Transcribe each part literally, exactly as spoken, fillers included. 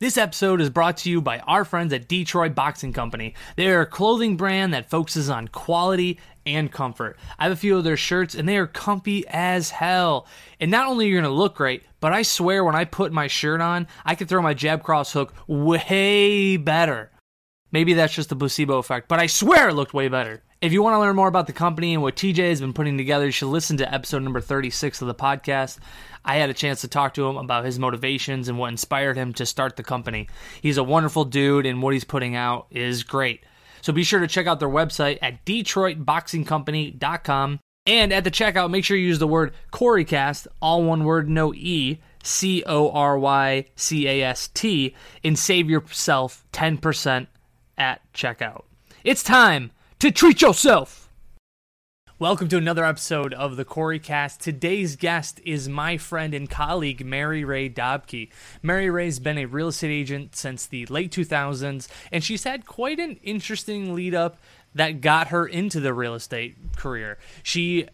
This episode is brought to you by our friends at Detroit Boxing Company. They are a clothing brand that focuses on quality and comfort. I have a few of their shirts and they are comfy as hell. And not only are you going to look great, but I swear when I put my shirt on, I can throw my jab cross hook way better. Maybe that's just the placebo effect, but I swear it looked way better. If you want to learn more about the company and what T J has been putting together, you should listen to episode number thirty-six of the podcast. I had a chance to talk to him about his motivations and what inspired him to start the company. He's a wonderful dude, and what he's putting out is great. So be sure to check out their website at Detroit Boxing Company dot com. And at the checkout, make sure you use the word CoryCast, all one word, no E, C O R Y C A S T, and save yourself ten percent at checkout. It's time to treat yourself. Welcome to another episode of the CoryCast. Today's guest is my friend and colleague, Mary Rae Dobke. Mary Rae's been a real estate agent since the late two thousands, and she's had quite an interesting lead up that got her into the real estate career. She,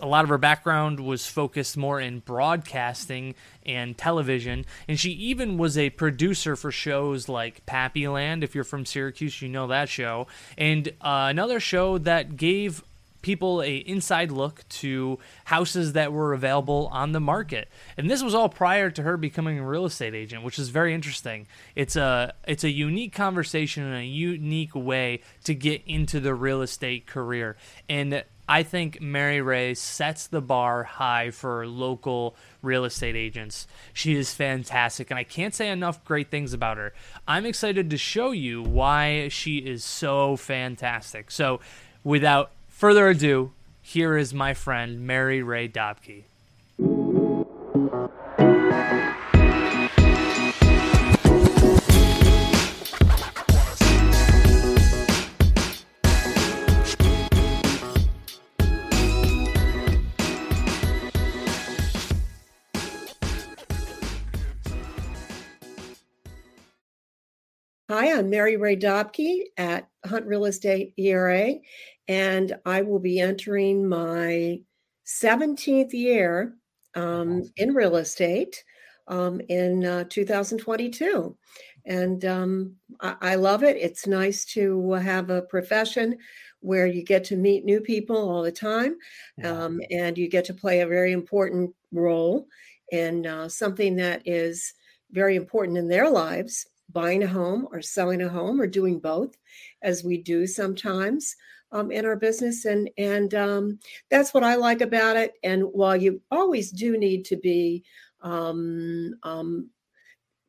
a lot of her background was focused more in broadcasting and television, and she even was a producer for shows like Pappy Land. If you're from Syracuse, you know that show, and uh, another show that gave people a inside look to houses that were available on the market. And this was all prior to her becoming a real estate agent, which is very interesting. It's a it's a unique conversation and a unique way to get into the real estate career. And I think Mary Rae sets the bar high for local real estate agents. She is fantastic, and I can't say enough great things about her. I'm excited to show you why she is so fantastic. So without further ado, here is my friend Mary Rae Dobke. Hi, I'm Mary Rae Dobke at Hunt Real Estate E R A, and I will be entering my seventeenth year um, in real estate um, in uh, two thousand twenty-two. And um, I-, I love it. It's nice to have a profession where you get to meet new people all the time, um, and you get to play a very important role in uh, something that is very important in their lives, buying a home or selling a home or doing both, as we do sometimes um, in our business. And and um, that's what I like about it. And while you always do need to be um, um,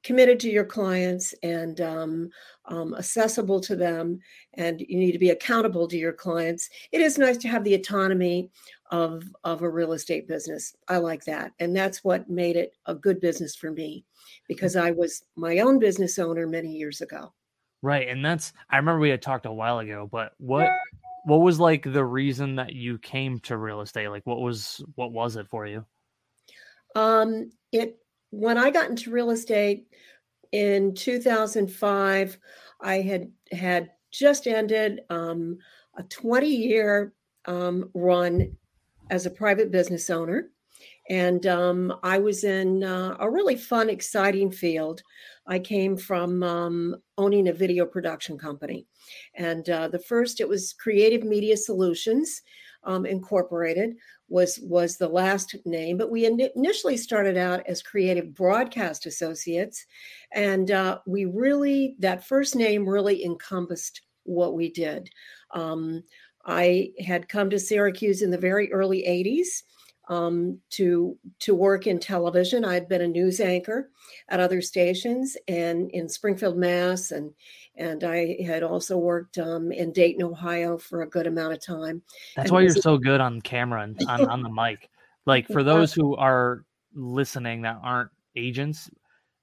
committed to your clients and um, um, accessible to them, and you need to be accountable to your clients, it is nice to have the autonomy of, of a real estate business. I like that. And that's what made it a good business for me, because I was my own business owner many years ago. Right. And that's, I remember we had talked a while ago, but what, what was like the reason that you came to real estate? Like what was, what was it for you? Um, it, when I got into real estate in two thousand five, I had had just ended um, a twenty year um, run as a private business owner. And um, I was in uh, a really fun, exciting field. I came from um, owning a video production company. And uh, the first, it was Creative Media Solutions um, Incorporated was, was the last name. But we in- initially started out as Creative Broadcast Associates. And uh, we really, that first name really encompassed what we did. Um, I had come to Syracuse in the very early eighties. Um, to to work in television. I'd been a news anchor at other stations and in Springfield, Mass. And and I had also worked um, in Dayton, Ohio for a good amount of time. That's and why you're it- so good on camera and on, on the mic. Like for those who are listening that aren't agents,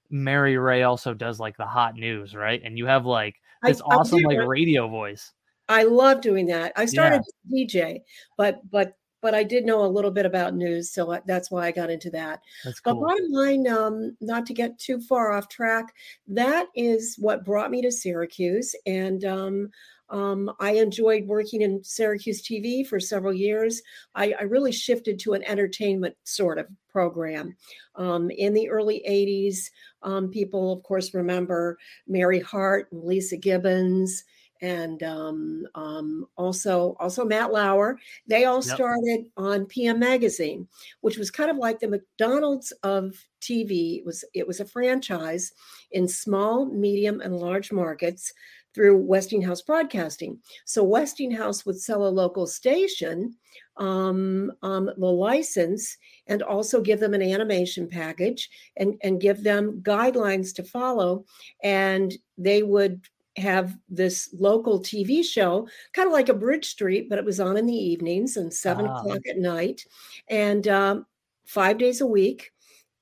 Mary Rae also does like the hot news, right? And you have like this I, awesome like radio voice. I love doing that. I started yeah. as a D J, but but But I did know a little bit about news, so that's why I got into that. That's cool. But bottom line, um, not to get too far off track, that is what brought me to Syracuse. And um, Um, I enjoyed working in Syracuse T V for several years. I, I really shifted to an entertainment sort of program. Um, in the early eighties, um, people, of course, remember Mary Hart and Lisa Gibbons and um, um, also also Matt Lauer. They all yep. started on P M Magazine, which was kind of like the McDonald's of T V. It was, it was a franchise in small, medium, and large markets through Westinghouse Broadcasting. So Westinghouse would sell a local station um, um, the license and also give them an animation package and, and give them guidelines to follow. And they would have this local T V show, kind of like a Bridge Street, but it was on in the evenings and seven ah. o'clock at night and um, five days a week,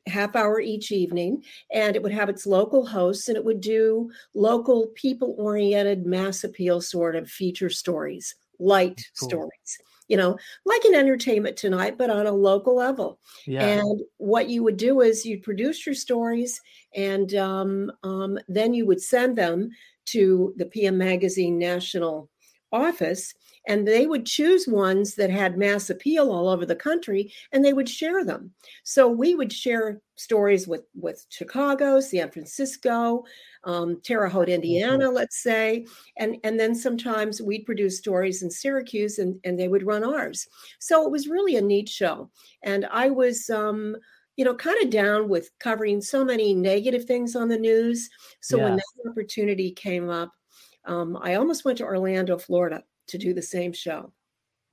half hour each evening, and it would have its local hosts, and it would do local people-oriented mass appeal sort of feature stories, light cool. stories, you know, like an Entertainment Tonight, but on a local level. Yeah. And what you would do is you'd produce your stories, and um, um, then you would send them to the P M Magazine National Office, and they would choose ones that had mass appeal all over the country, and they would share them. So we would share stories with, with Chicago, San Francisco, um, Terre Haute, Indiana, mm-hmm. let's say. And, and then sometimes we'd produce stories in Syracuse, and, and they would run ours. So it was really a neat show. And I was, um, you know, kind of down with covering so many negative things on the news. So yeah. when that opportunity came up, um, I almost went to Orlando, Florida, to do the same show.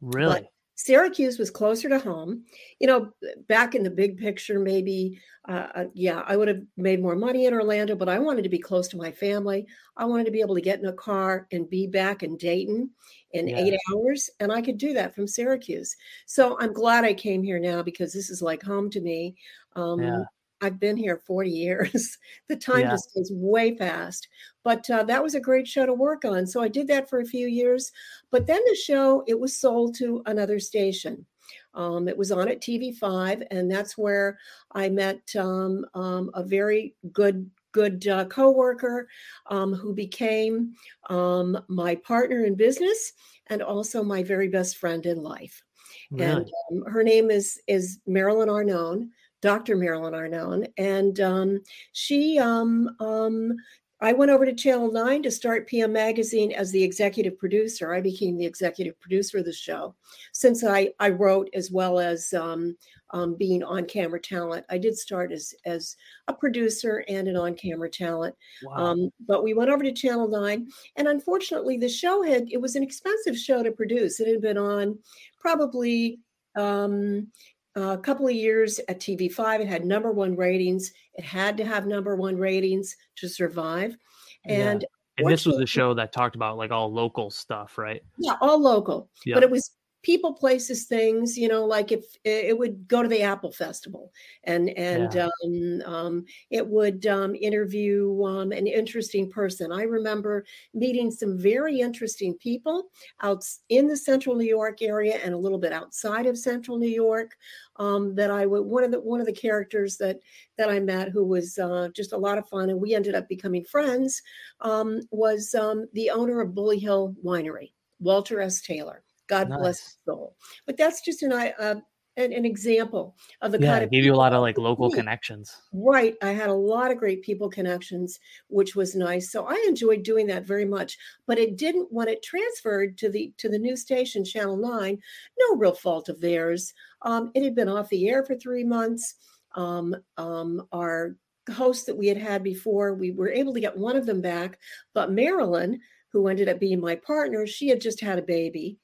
Really? But Syracuse was closer to home. You know, back in the big picture, maybe, uh, yeah, I would have made more money in Orlando, but I wanted to be close to my family. I wanted to be able to get in a car and be back in Dayton in yeah. eight hours. And I could do that from Syracuse. So I'm glad I came here now because this is like home to me. Um, yeah. I've been here forty years. The time yeah. just goes way fast. But uh, that was a great show to work on. So I did that for a few years. But then the show, it was sold to another station. Um, it was on at T V five. And that's where I met um, um, a very good, good uh, coworker um, who became um, my partner in business and also my very best friend in life. Really? And um, her name is, is Marilyn Arnone. Doctor Marilyn Arnone, and um, she, um, um, I went over to Channel nine to start P M Magazine as the executive producer. I became the executive producer of the show since I, I wrote as well as um, um, being on-camera talent. I did start as, as a producer and an on-camera talent, wow. um, but we went over to Channel nine, and unfortunately the show had, it was an expensive show to produce. It had been on probably... Um, Uh, a couple of years at T V five, it had number one ratings. It had to have number one ratings to survive. And, yeah. and this was the show that talked about like all local stuff, right? Yeah, all local. Yep. But it was people, places, things, you know, like if it would go to the Apple Festival and, and yeah. um, um, it would um, interview um, an interesting person. I remember meeting some very interesting people out in the central New York area and a little bit outside of central New York um, that I would, one of the, one of the characters that, that I met who was uh, just a lot of fun and we ended up becoming friends um, was um, the owner of Bully Hill Winery, Walter S. Taylor. God nice. Bless his soul. But that's just an uh, an, an example of the yeah, kind of. Yeah, gave you a lot of like local connections. Right. I had a lot of great people connections, which was nice. So I enjoyed doing that very much. But it didn't, when it transferred to the to the new station, Channel nine, no real fault of theirs. Um, it had been off the air for three months. Um, um, our hosts that we had had before, we were able to get one of them back. But Marilyn, who ended up being my partner, she had just had a baby.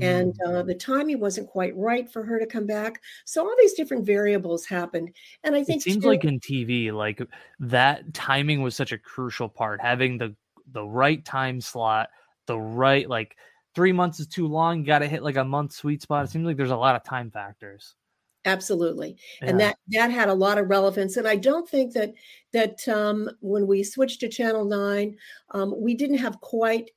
And uh, the timing wasn't quite right for her to come back. So all these different variables happened. And I think it seems too, like in T V, like that timing was such a crucial part, having the, the right time slot, the right, like three months is too long. You got to hit like a month sweet spot. It seems like there's a lot of time factors. Absolutely. Yeah. And that, that had a lot of relevance. And I don't think that, that um, when we switched to Channel nine, um, we didn't have quite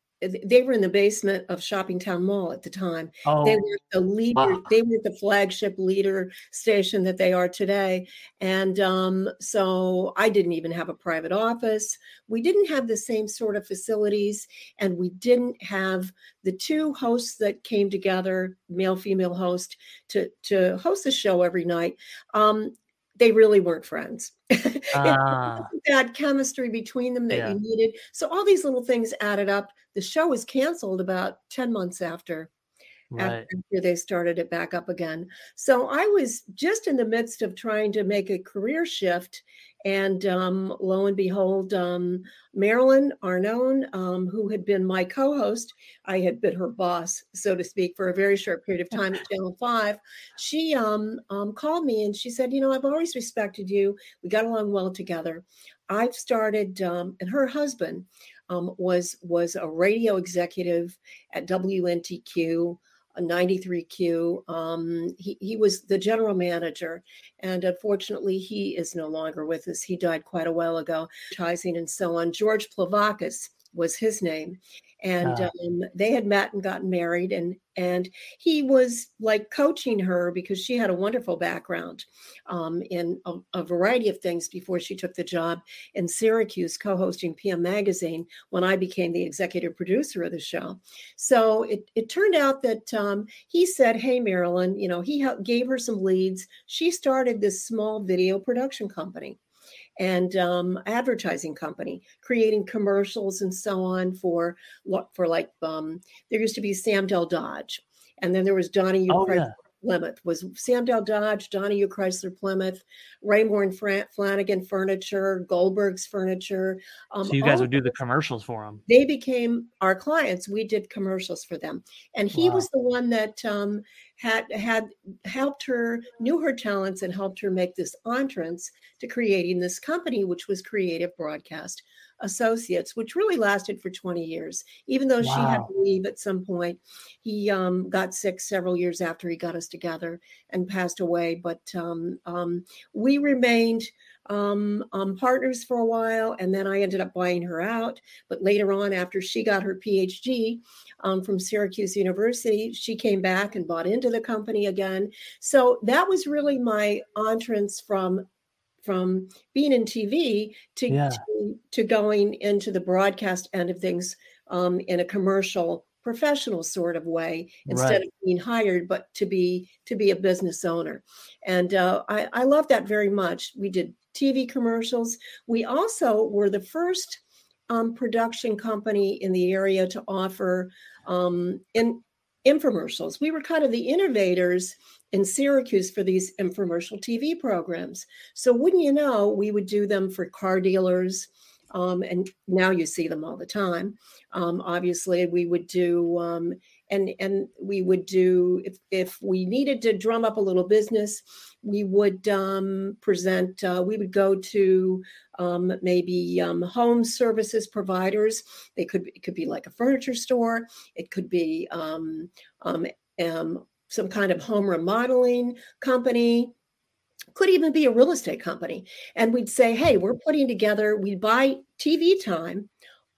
they were in the basement of Shopping Town Mall at the time. Oh, they were the leader. Wow. They were the flagship leader station that they are today. And um, so I didn't even have a private office. We didn't have the same sort of facilities, and we didn't have the two hosts that came together, male, female host, to, to host the show every night. Um, they really weren't friends. Uh, bad chemistry between them that yeah. you needed. So all these little things added up. The show was canceled about ten months after, right. after they started it back up again. So I was just in the midst of trying to make a career shift. And um, lo and behold, um, Marilyn Arnone, um, who had been my co-host, I had been her boss, so to speak, for a very short period of time at Channel five. She um, um, called me and she said, you know, I've always respected you. We got along well together. I've started, um, and her husband um, was, was a radio executive at W N T Q. ninety-three Q. Um, he, he was the general manager, and unfortunately, he is no longer with us. He died quite a while ago, advertising and so on. George Plavakis was his name, and uh, um, they had met and gotten married, and and he was like coaching her because she had a wonderful background um, in a, a variety of things before she took the job in Syracuse, co-hosting P M Magazine when I became the executive producer of the show. So it, it turned out that um, he said, hey, Marilyn, you know, he ha- gave her some leads. She started this small video production company and um, advertising company, creating commercials and so on for, for like, um, there used to be Sam Dell Dodge. And then there was Donnie U oh, Chrysler yeah. Plymouth, was Sam Dell Dodge, Donnie U Chrysler Plymouth, Rayborn Fran- Flanagan Furniture, Goldberg's Furniture. Um, so you guys would do the commercials for them. They became our clients. We did commercials for them. And he wow. was the one that um, had had helped her, knew her talents, and helped her make this entrance to creating this company, which was Creative Broadcast Associates, which really lasted for twenty years, even though wow. she had to leave at some point. He um, got sick several years after he got us together and passed away. But um, um, we remained um, um, partners for a while, and then I ended up buying her out. But later on, after she got her P H D um, from Syracuse University, she came back and bought into the company again. So that was really my entrance from from being in T V to, yeah. to to going into the broadcast end of things um, in a commercial, professional sort of way, instead right. of being hired, but to be to be a business owner. And uh, I, I love that very much. We did T V commercials. We also were the first um, production company in the area to offer um, in infomercials. We were kind of the innovators in Syracuse for these infomercial T V programs. So wouldn't you know, we would do them for car dealers. Um, and now you see them all the time. Um, obviously, we would do, um, and and we would do, if, if we needed to drum up a little business, we would um, present, uh, we would go to um, maybe um, home services providers. They could, it could be like a furniture store. It could be um, um, um, some kind of home remodeling company, could even be a real estate company. And we'd say, hey, we're putting together, we'd buy T V time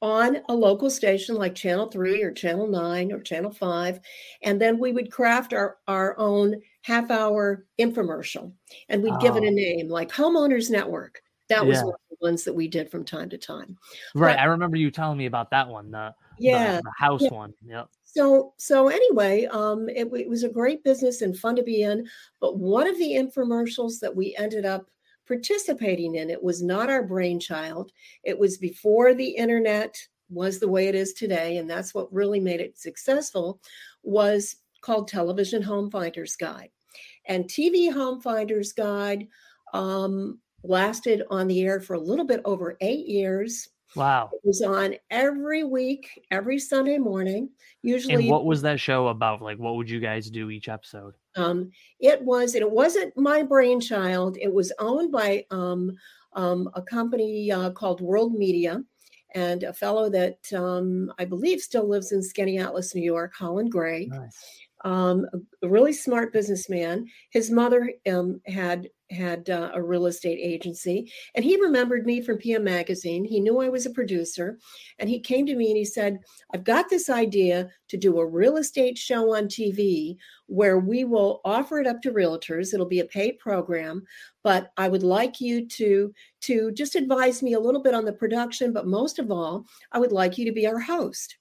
on a local station like Channel three or Channel nine or Channel five. And then we would craft our, our own half hour infomercial. And we'd oh. give it a name like Homeowners Network. That yeah. was one of the ones that we did from time to time. Right. But, I remember you telling me about that one, the, yeah, the, the house yeah. one. Yep. So, so anyway, um, it, it was a great business and fun to be in. But one of the infomercials that we ended up participating in, it was not our brainchild. It was before the internet was the way it is today. And that's what really made it successful, was called Television Home Finder's Guide. And T V Home Finder's Guide um, lasted on the air for a little bit over eight years. Wow. It was on every week, every Sunday morning. Usually. And what was that show about? Like, what would you guys do each episode? Um, it was, and it wasn't my brainchild. It was owned by um, um, a company uh, called World Media, and a fellow that um, I believe still lives in Skaneateles, New York, Colin Gray. Nice. Um, a really smart businessman. His mother um, had had uh, a real estate agency, and he remembered me from P M Magazine. He knew I was a producer, and he came to me and he said, I've got this idea to do a real estate show on T V where we will offer it up to realtors. It'll be a paid program, but I would like you to, to just advise me a little bit on the production, but most of all, I would like you to be our host.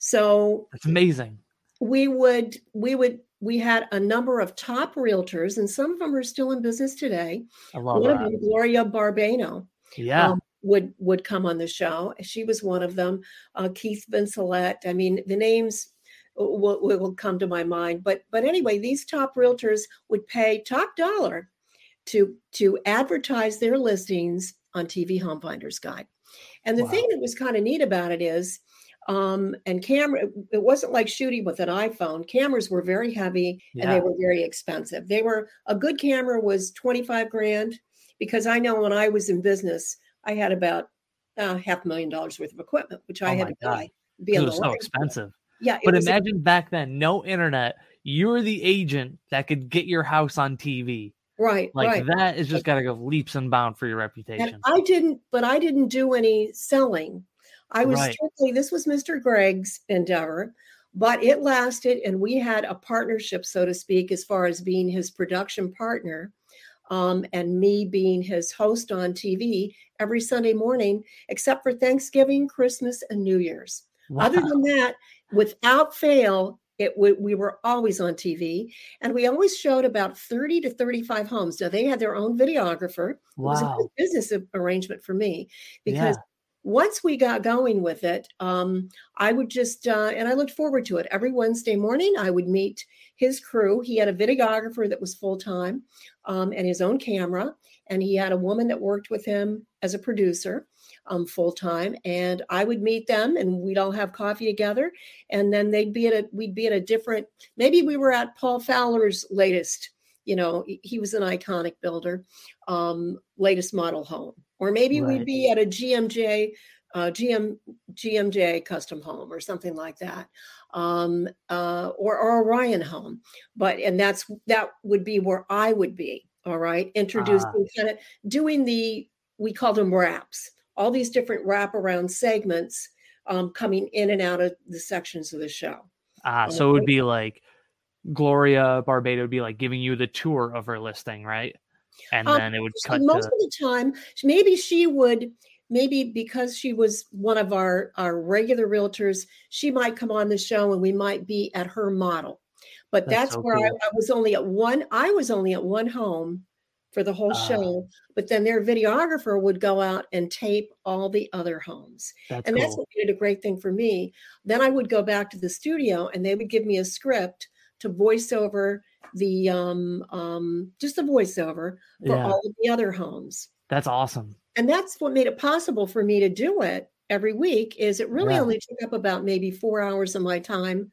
So that's amazing. We would, we would, we had a number of top realtors, and some of them are still in business today. I love one that. Of them, Gloria Barbano, yeah, um, would would come on the show. She was one of them. Uh, Keith Vincelette. I mean, the names will, will come to my mind. But but anyway, these top realtors would pay top dollar to to advertise their listings on T V Home Finder's Guide. And the wow. thing that was kind of neat about it is. Um, and camera, it wasn't like shooting with an iPhone. Cameras were very heavy yeah. and they were very expensive. They were, a good camera was twenty-five grand, because I know when I was in business, I had about uh, half a million dollars worth of equipment, which I oh had to God. buy. Be it was so expensive. Yeah, it but was imagine a- back then, no internet, you were the agent that could get your house on T V. Right. Like right. that is just got to go leaps and bounds for your reputation. And I didn't, but I didn't do any selling. I was right. strictly, this was Mister Gregg's endeavor, but it lasted, and we had a partnership, so to speak, as far as being his production partner um, and me being his host on T V every Sunday morning, except for Thanksgiving, Christmas, and New Year's. Wow. Other than that, without fail, it we, we were always on T V, and we always showed about thirty to thirty-five homes. Now, they had their own videographer. Wow. It was a good business arrangement for me, because yeah. once we got going with it, um, I would just, uh, and I looked forward to it. Every Wednesday morning, I would meet his crew. He had a videographer that was full-time um, and his own camera. And he had a woman that worked with him as a producer um, full-time. And I would meet them, and we'd all have coffee together. And then they'd be at a, we'd be at a different, maybe we were at Paul Fowler's latest, you know, he was an iconic builder, um, latest model home. Or maybe right. we'd be at a G M J, uh, G M G M J custom home or something like that, um, uh, or, or a Ryan home. But and that's that would be where I would be. All right, introducing uh, kind of doing the we call them wraps. All these different wraparound segments um, coming in and out of the sections of the show. Ah, uh, so it would be like Gloria Barbado would be like giving you the tour of her listing, right? And um, then it would cut most to... of the time. Maybe she would, maybe because she was one of our, our regular realtors, she might come on the show and we might be at her model. But that's, that's so where cool. I, I was only at one. I was only at one home for the whole uh, show. But then their videographer would go out and tape all the other homes. That's and cool. that's what made it a great thing for me. Then I would go back to the studio and they would give me a script to voice over the um um just the voiceover for yeah. all of the other homes. That's awesome. And that's what made it possible for me to do it every week. Is it really yeah. only took up about maybe four hours of my time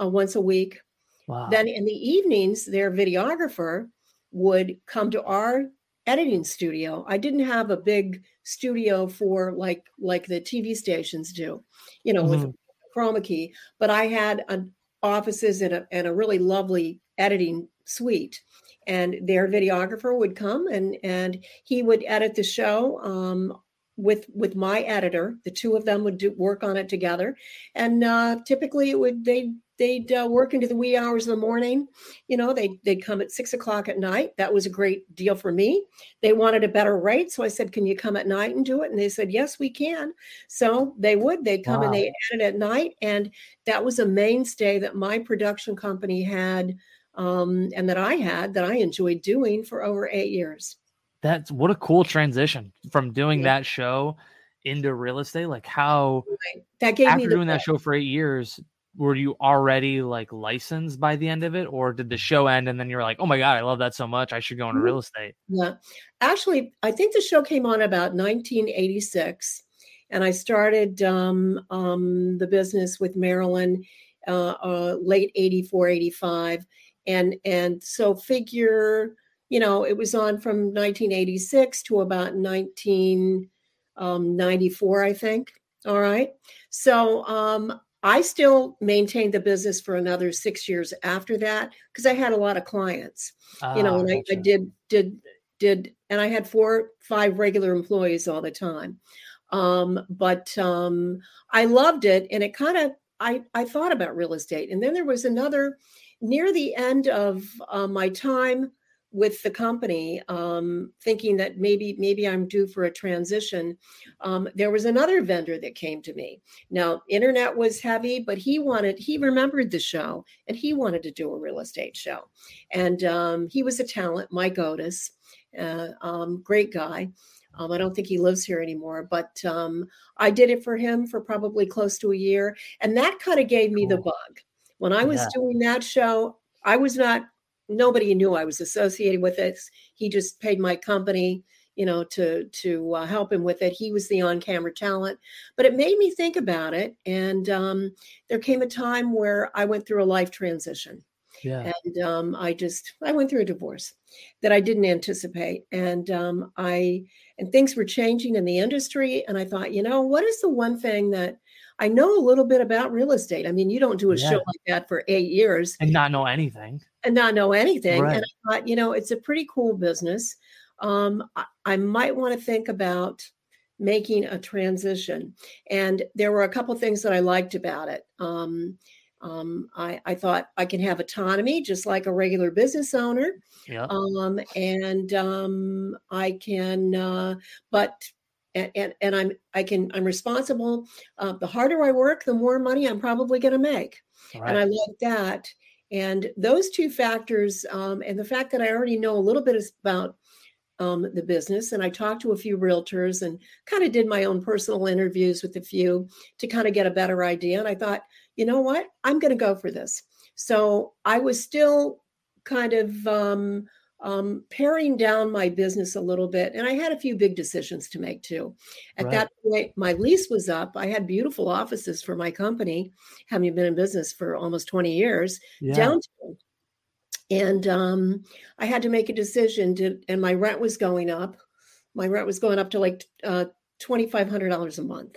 uh, once a week. Wow. Then in the evenings, their videographer would come to our editing studio. I didn't have a big studio for like like the T V stations do, you know, mm-hmm. with chroma key. But I had an offices and a and a really lovely editing suite, and their videographer would come and and he would edit the show um, with with my editor. The two of them would do, work on it together, and uh, typically it would they they'd, they'd uh, work into the wee hours of the morning. You know, they they'd come at six o'clock at night. That was a great deal for me. They wanted a better rate, so I said, "Can you come at night and do it?" And they said, "Yes, we can." So they would. They'd come wow. and they edit at night, and that was a mainstay that my production company had. Um, and that I had that I enjoyed doing for over eight years. That's what a cool transition from doing yeah. that show into real estate. Like how right. that gave after me doing that show for eight years, were you already like licensed by the end of it, or did the show end and then you're like, oh my God, I love that so much, I should go into mm-hmm. real estate? Yeah, actually, I think the show came on about nineteen eighty-six, and I started um, um, the business with Marilyn uh, uh, late eighty-four, eighty-five. And and so figure, you know, it was on from nineteen eighty-six to about nineteen ninety-four, I think. All right. So um, I still maintained the business for another six years after that because I had a lot of clients, ah, you know, and I, I did did did, and I had four, five regular employees all the time. Um, but um, I loved it. And it kind of, I, I thought about real estate. And then there was another, near the end of uh, my time with the company, um, thinking that maybe, maybe I'm due for a transition. Um, there was another vendor that came to me. Now, internet was heavy, but he wanted, he remembered the show and he wanted to do a real estate show. And um, he was a talent, Mike Otis, uh, um, great guy. Um, I don't think he lives here anymore, but um, I did it for him for probably close to a year. And that kind of gave me cool. the bug. When I was yeah. doing that show, I was not, nobody knew I was associated with it. He just paid my company, you know, to, to uh, help him with it. He was the on-camera talent, but it made me think about it. And um, there came a time where I went through a life transition. Yeah. And um, I just, I went through a divorce that I didn't anticipate. And um, I, and things were changing in the industry. And I thought, you know, what is the one thing that I know a little bit about real estate? I mean, you don't do a yeah. show like that for eight years and not know anything and not know anything. Right. And I thought, you know, it's a pretty cool business. Um, I, I might want to think about making a transition. And there were a couple of things that I liked about it. Um, Um, I, I thought I can have autonomy just like a regular business owner. Yeah. Um, and, um, I can, uh, but, and, and, and I'm, I can, I'm responsible. Uh, the harder I work, the more money I'm probably going to make. Right. And I like that. And those two factors, um, and the fact that I already know a little bit about, um, the business. And I talked to a few realtors and kind of did my own personal interviews with a few to kind of get a better idea. And I thought, you know what, I'm going to go for this. So I was still kind of um, um, paring down my business a little bit. And I had a few big decisions to make too. At right. that point, my lease was up. I had beautiful offices for my company, having been in business for almost twenty years, yeah. downtown. And um, I had to make a decision to, and my rent was going up. My rent was going up to like uh, twenty-five hundred dollars a month,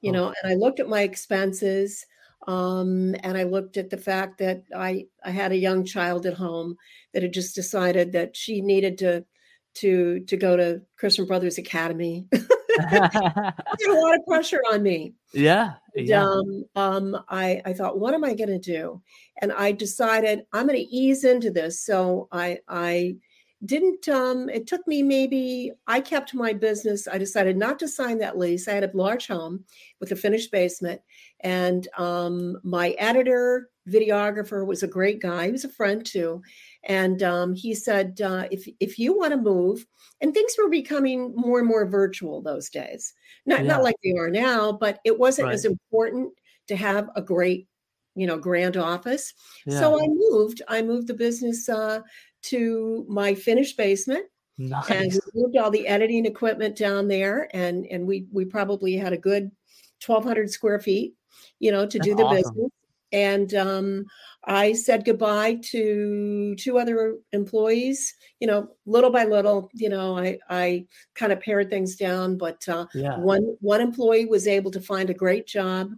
you oh. know, and I looked at my expenses. Um, and I looked at the fact that I, I had a young child at home that had just decided that she needed to, to, to go to Christian Brothers Academy. It was a lot of pressure on me. Yeah. yeah. And, um, um, I, I thought, what am I going to do? And I decided I'm going to ease into this. So I, I didn't, um, it took me maybe, I kept my business. I decided not to sign that lease. I had a large home with a finished basement. And um, my editor, videographer, was a great guy. He was a friend too. And um, he said, uh, if if you want to move, and things were becoming more and more virtual those days. Not yeah. not like they are now, but it wasn't right. as important to have a great, you know, grand office. Yeah. So I moved. I moved the business uh, to my finished basement. Nice. And we moved all the editing equipment down there. And, and we, we probably had a good twelve hundred square feet. You know, to That's do the awesome. business. And um, I said goodbye to two other employees, you know, little by little, you know, I, I kind of pared things down, but uh, yeah. one, one employee was able to find a great job.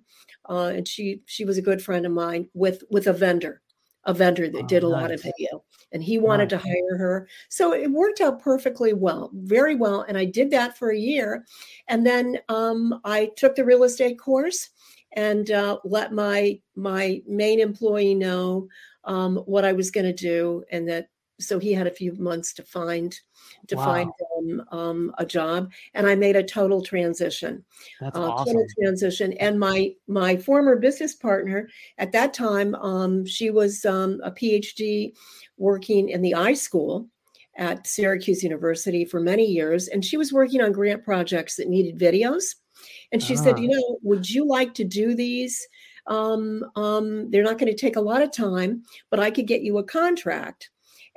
Uh, and she, she was a good friend of mine with, with a vendor, a vendor that oh, did a nice. lot of video, and he wanted nice. to hire her. So it worked out perfectly well, very well. And I did that for a year. And then um, I took the real estate course. And uh, let my my main employee know um, what I was going to do, and that so he had a few months to find to wow. find um, um, a job. And I made a total transition, That's uh, awesome. total transition. And my my former business partner at that time, um, she was um, a PhD working in the iSchool at Syracuse University for many years, and she was working on grant projects that needed videos. And she ah. said, you know, would you like to do these? Um, um, they're not going to take a lot of time, but I could get you a contract.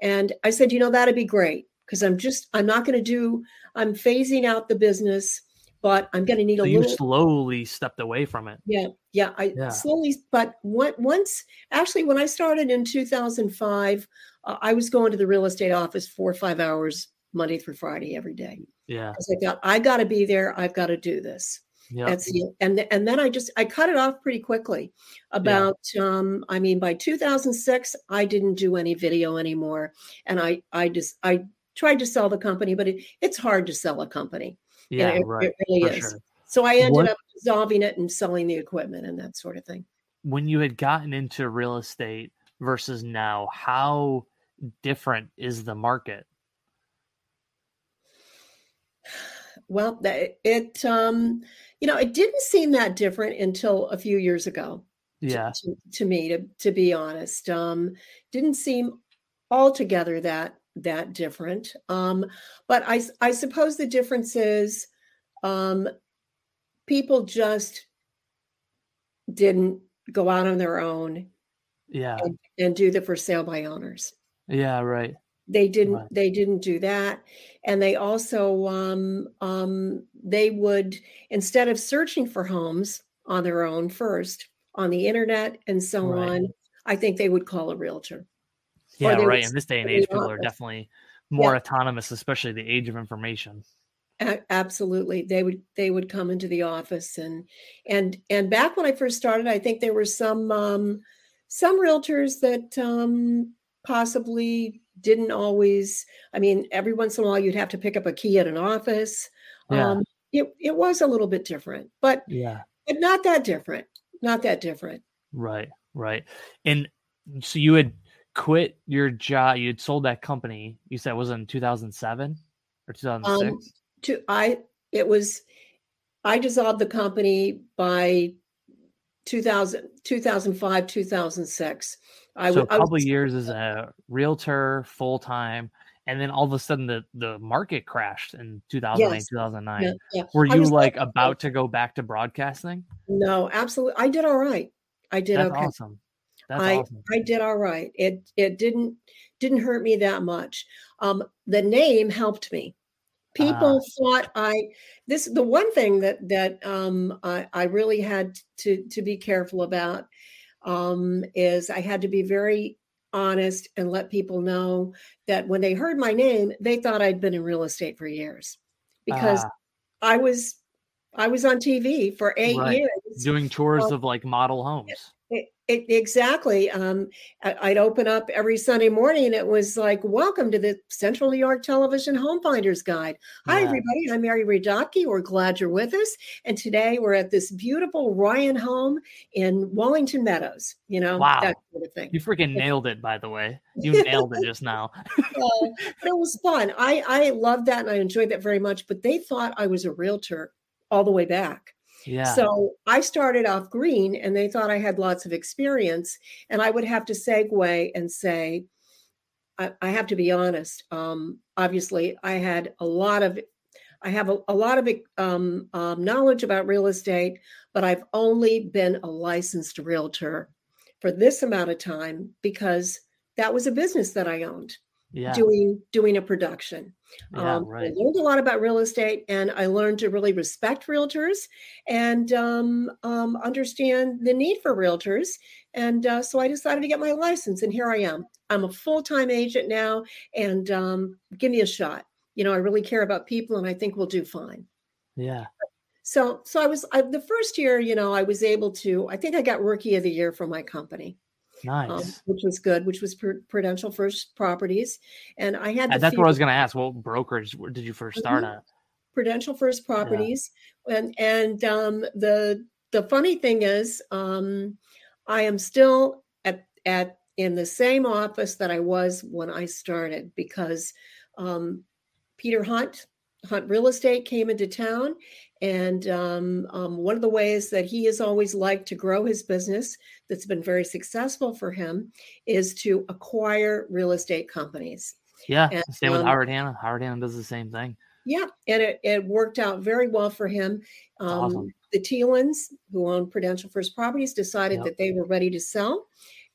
And I said, you know, that'd be great because I'm just, I'm not going to do, I'm phasing out the business, but I'm going to need so a you little. You slowly stepped away from it. Yeah. Yeah. I yeah. slowly, but what, once, actually, when I started in two thousand five, uh, I was going to the real estate office four or five hours Monday through Friday every day. Yeah. Because I thought, I got to be there. I've got to do this. Yep. That's it. And, th- and then I just, I cut it off pretty quickly about, yeah. um, I mean, by two thousand six, I didn't do any video anymore. And I, I just, I tried to sell the company, but it, it's hard to sell a company. Yeah, it, right. It really is. Sure. So I ended what? up dissolving it and selling the equipment and that sort of thing. When you had gotten into real estate versus now, how different is the market? Well, it, um, you know, it didn't seem that different until a few years ago. Yeah. To, to me, to, to be honest, um, didn't seem altogether that, that different. Um, but I, I suppose the difference is, um, people just didn't go out on their own. Yeah. And, and do the for sale by owners. Yeah. Right. They didn't, right. they didn't do that. And they also, um, um, they would, instead of searching for homes on their own first on the internet and so right. on, I think they would call a realtor. Yeah. Right. In this day and age, people are definitely more yeah. autonomous, especially the age of information. A- absolutely. They would, they would come into the office and, and, and back when I first started, I think there were some, um, some realtors that, um, possibly didn't always, I mean, every once in a while you'd have to pick up a key at an office. Yeah. Um, it, it was a little bit different, but yeah, but not that different, not that different. Right. Right. And so you had quit your job. You had sold that company. You said it was in two thousand seven or two thousand six. Um, to, I, it was, I dissolved the company by two thousand, two thousand five, two thousand six. I, so a couple of years as a realtor full time, and then all of a sudden the, the market crashed in two thousand eight, yes. two thousand nine. Yeah, yeah. Were you like about about to go back to broadcasting? No, absolutely. I did all right. I did That's okay. Awesome. That's I, awesome. I did all right. It it didn't didn't hurt me that much. Um, the name helped me. People uh, thought I this the one thing that that um I, I really had to to be careful about. Um, is I had to be very honest and let people know that when they heard my name, they thought I'd been in real estate for years because uh, I was, I was on T V for eight right. years doing tours um, of like model homes. It, it, it, exactly. Um, I, I'd open up every Sunday morning and it was like, welcome to the Central New York Television Home Finder's Guide. Yeah. Hi everybody. I'm Mary Rae Dobke. We're glad you're with us. And today we're at this beautiful Ryan home in Wallington Meadows, you know, wow. that sort of thing. You freaking nailed it, by the way. You nailed it just now. uh, but it was fun. I, I loved that. And I enjoyed that very much, but they thought I was a realtor all the way back. Yeah. So I started off green and they thought I had lots of experience and I would have to segue and say, I, I have to be honest. Um, obviously I had a lot of, I have a, a lot of um, um, knowledge about real estate, but I've only been a licensed realtor for this amount of time because that was a business that I owned. Yeah. Doing doing a production. Yeah, um, right. I learned a lot about real estate, and I learned to really respect realtors and um, um, understand the need for realtors. And uh, so I decided to get my license, and here I am. I'm a full-time agent now, and um, give me a shot. You know, I really care about people, and I think we'll do fine. Yeah. So, so I was I, the first year. You know, I was able to. I think I got Rookie of the Year from my company. Nice, um, which was good, which was Prudential First Properties, and I had. The that's few- what I was going to ask. What brokerage did you first start mm-hmm. at? Prudential First Properties, yeah. and and um, the the funny thing is, um, I am still at at in the same office that I was when I started because um, Peter Hunt Hunt Real Estate came into town. And um, um, one of the ways that he has always liked to grow his business that's been very successful for him is to acquire real estate companies. Yeah, and, same um, with Howard Hanna. Howard Hanna does the same thing. Yeah, and it, it worked out very well for him. Um, awesome. The Teelans, who own Prudential First Properties, decided yep. that they were ready to sell.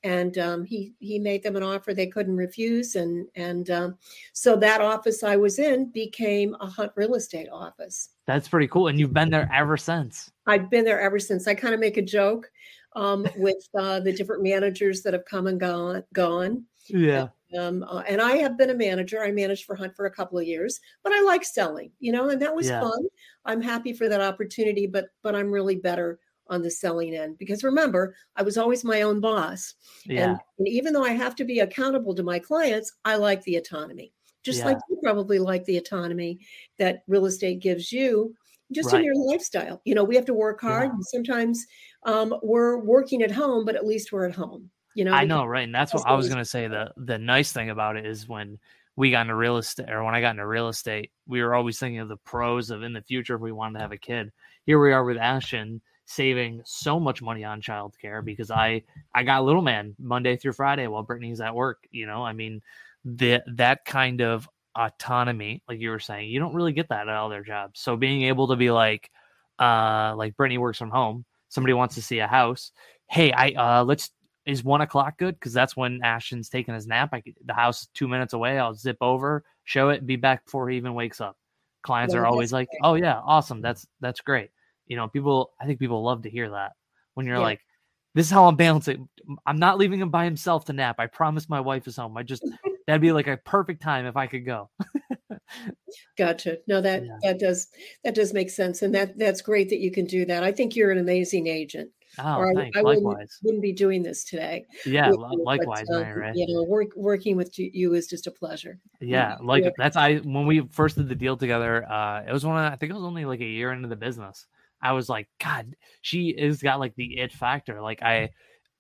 And um, he he made them an offer they couldn't refuse. And, and um, so that office I was in became a Hunt Real Estate office. That's pretty cool. And you've been there ever since. I've been there ever since. I kind of make a joke um, with uh, the different managers that have come and gone. gone. Yeah. And, um, uh, and I have been a manager. I managed for Hunt for a couple of years, but I like selling, you know, and that was yeah. fun. I'm happy for that opportunity, but but I'm really better on the selling end. Because remember, I was always my own boss. Yeah. And, and even though I have to be accountable to my clients, I like the autonomy. just yeah. like you probably like the autonomy that real estate gives you just right. in your lifestyle. You know, we have to work hard. Yeah. And sometimes um, we're working at home, but at least we're at home. You know, I know, right? And that's what I was going to say. The the nice thing about it is when we got into real estate, or when I got into real estate, we were always thinking of the pros of in the future if we wanted to have a kid. Here we are with Ashton saving so much money on childcare because I I got little man Monday through Friday while Brittany's at work. You know, I mean the that kind of autonomy, like you were saying, you don't really get that at all their jobs. So being able to be like, uh, like Brittany works from home. Somebody wants to see a house. Hey, I uh, let's. Is one o'clock good? Because that's when Ashton's taking his nap. I could, the house is two minutes away. I'll zip over, show it, be back before he even wakes up. Clients yeah, are always like, great. "Oh yeah, awesome. That's that's great." You know, people. I think people love to hear that when you're yeah. like, "This is how I'm balancing. I'm not leaving him by himself to nap. I promise my wife is home. I just that'd be like a perfect time if I could go." Gotcha. No, that yeah. that does that does make sense, and that that's great that you can do that. I think you're an amazing agent. Oh, or I, I wouldn't, wouldn't be doing this today. Yeah, you, likewise, but, uh, Mary Rae. You know, work, working with you is just a pleasure. Yeah, um, like yeah. that's I when we first did the deal together. Uh, it was one. Of, I think it was only like a year into the business. I was like, God, she is got like the it factor. Like I,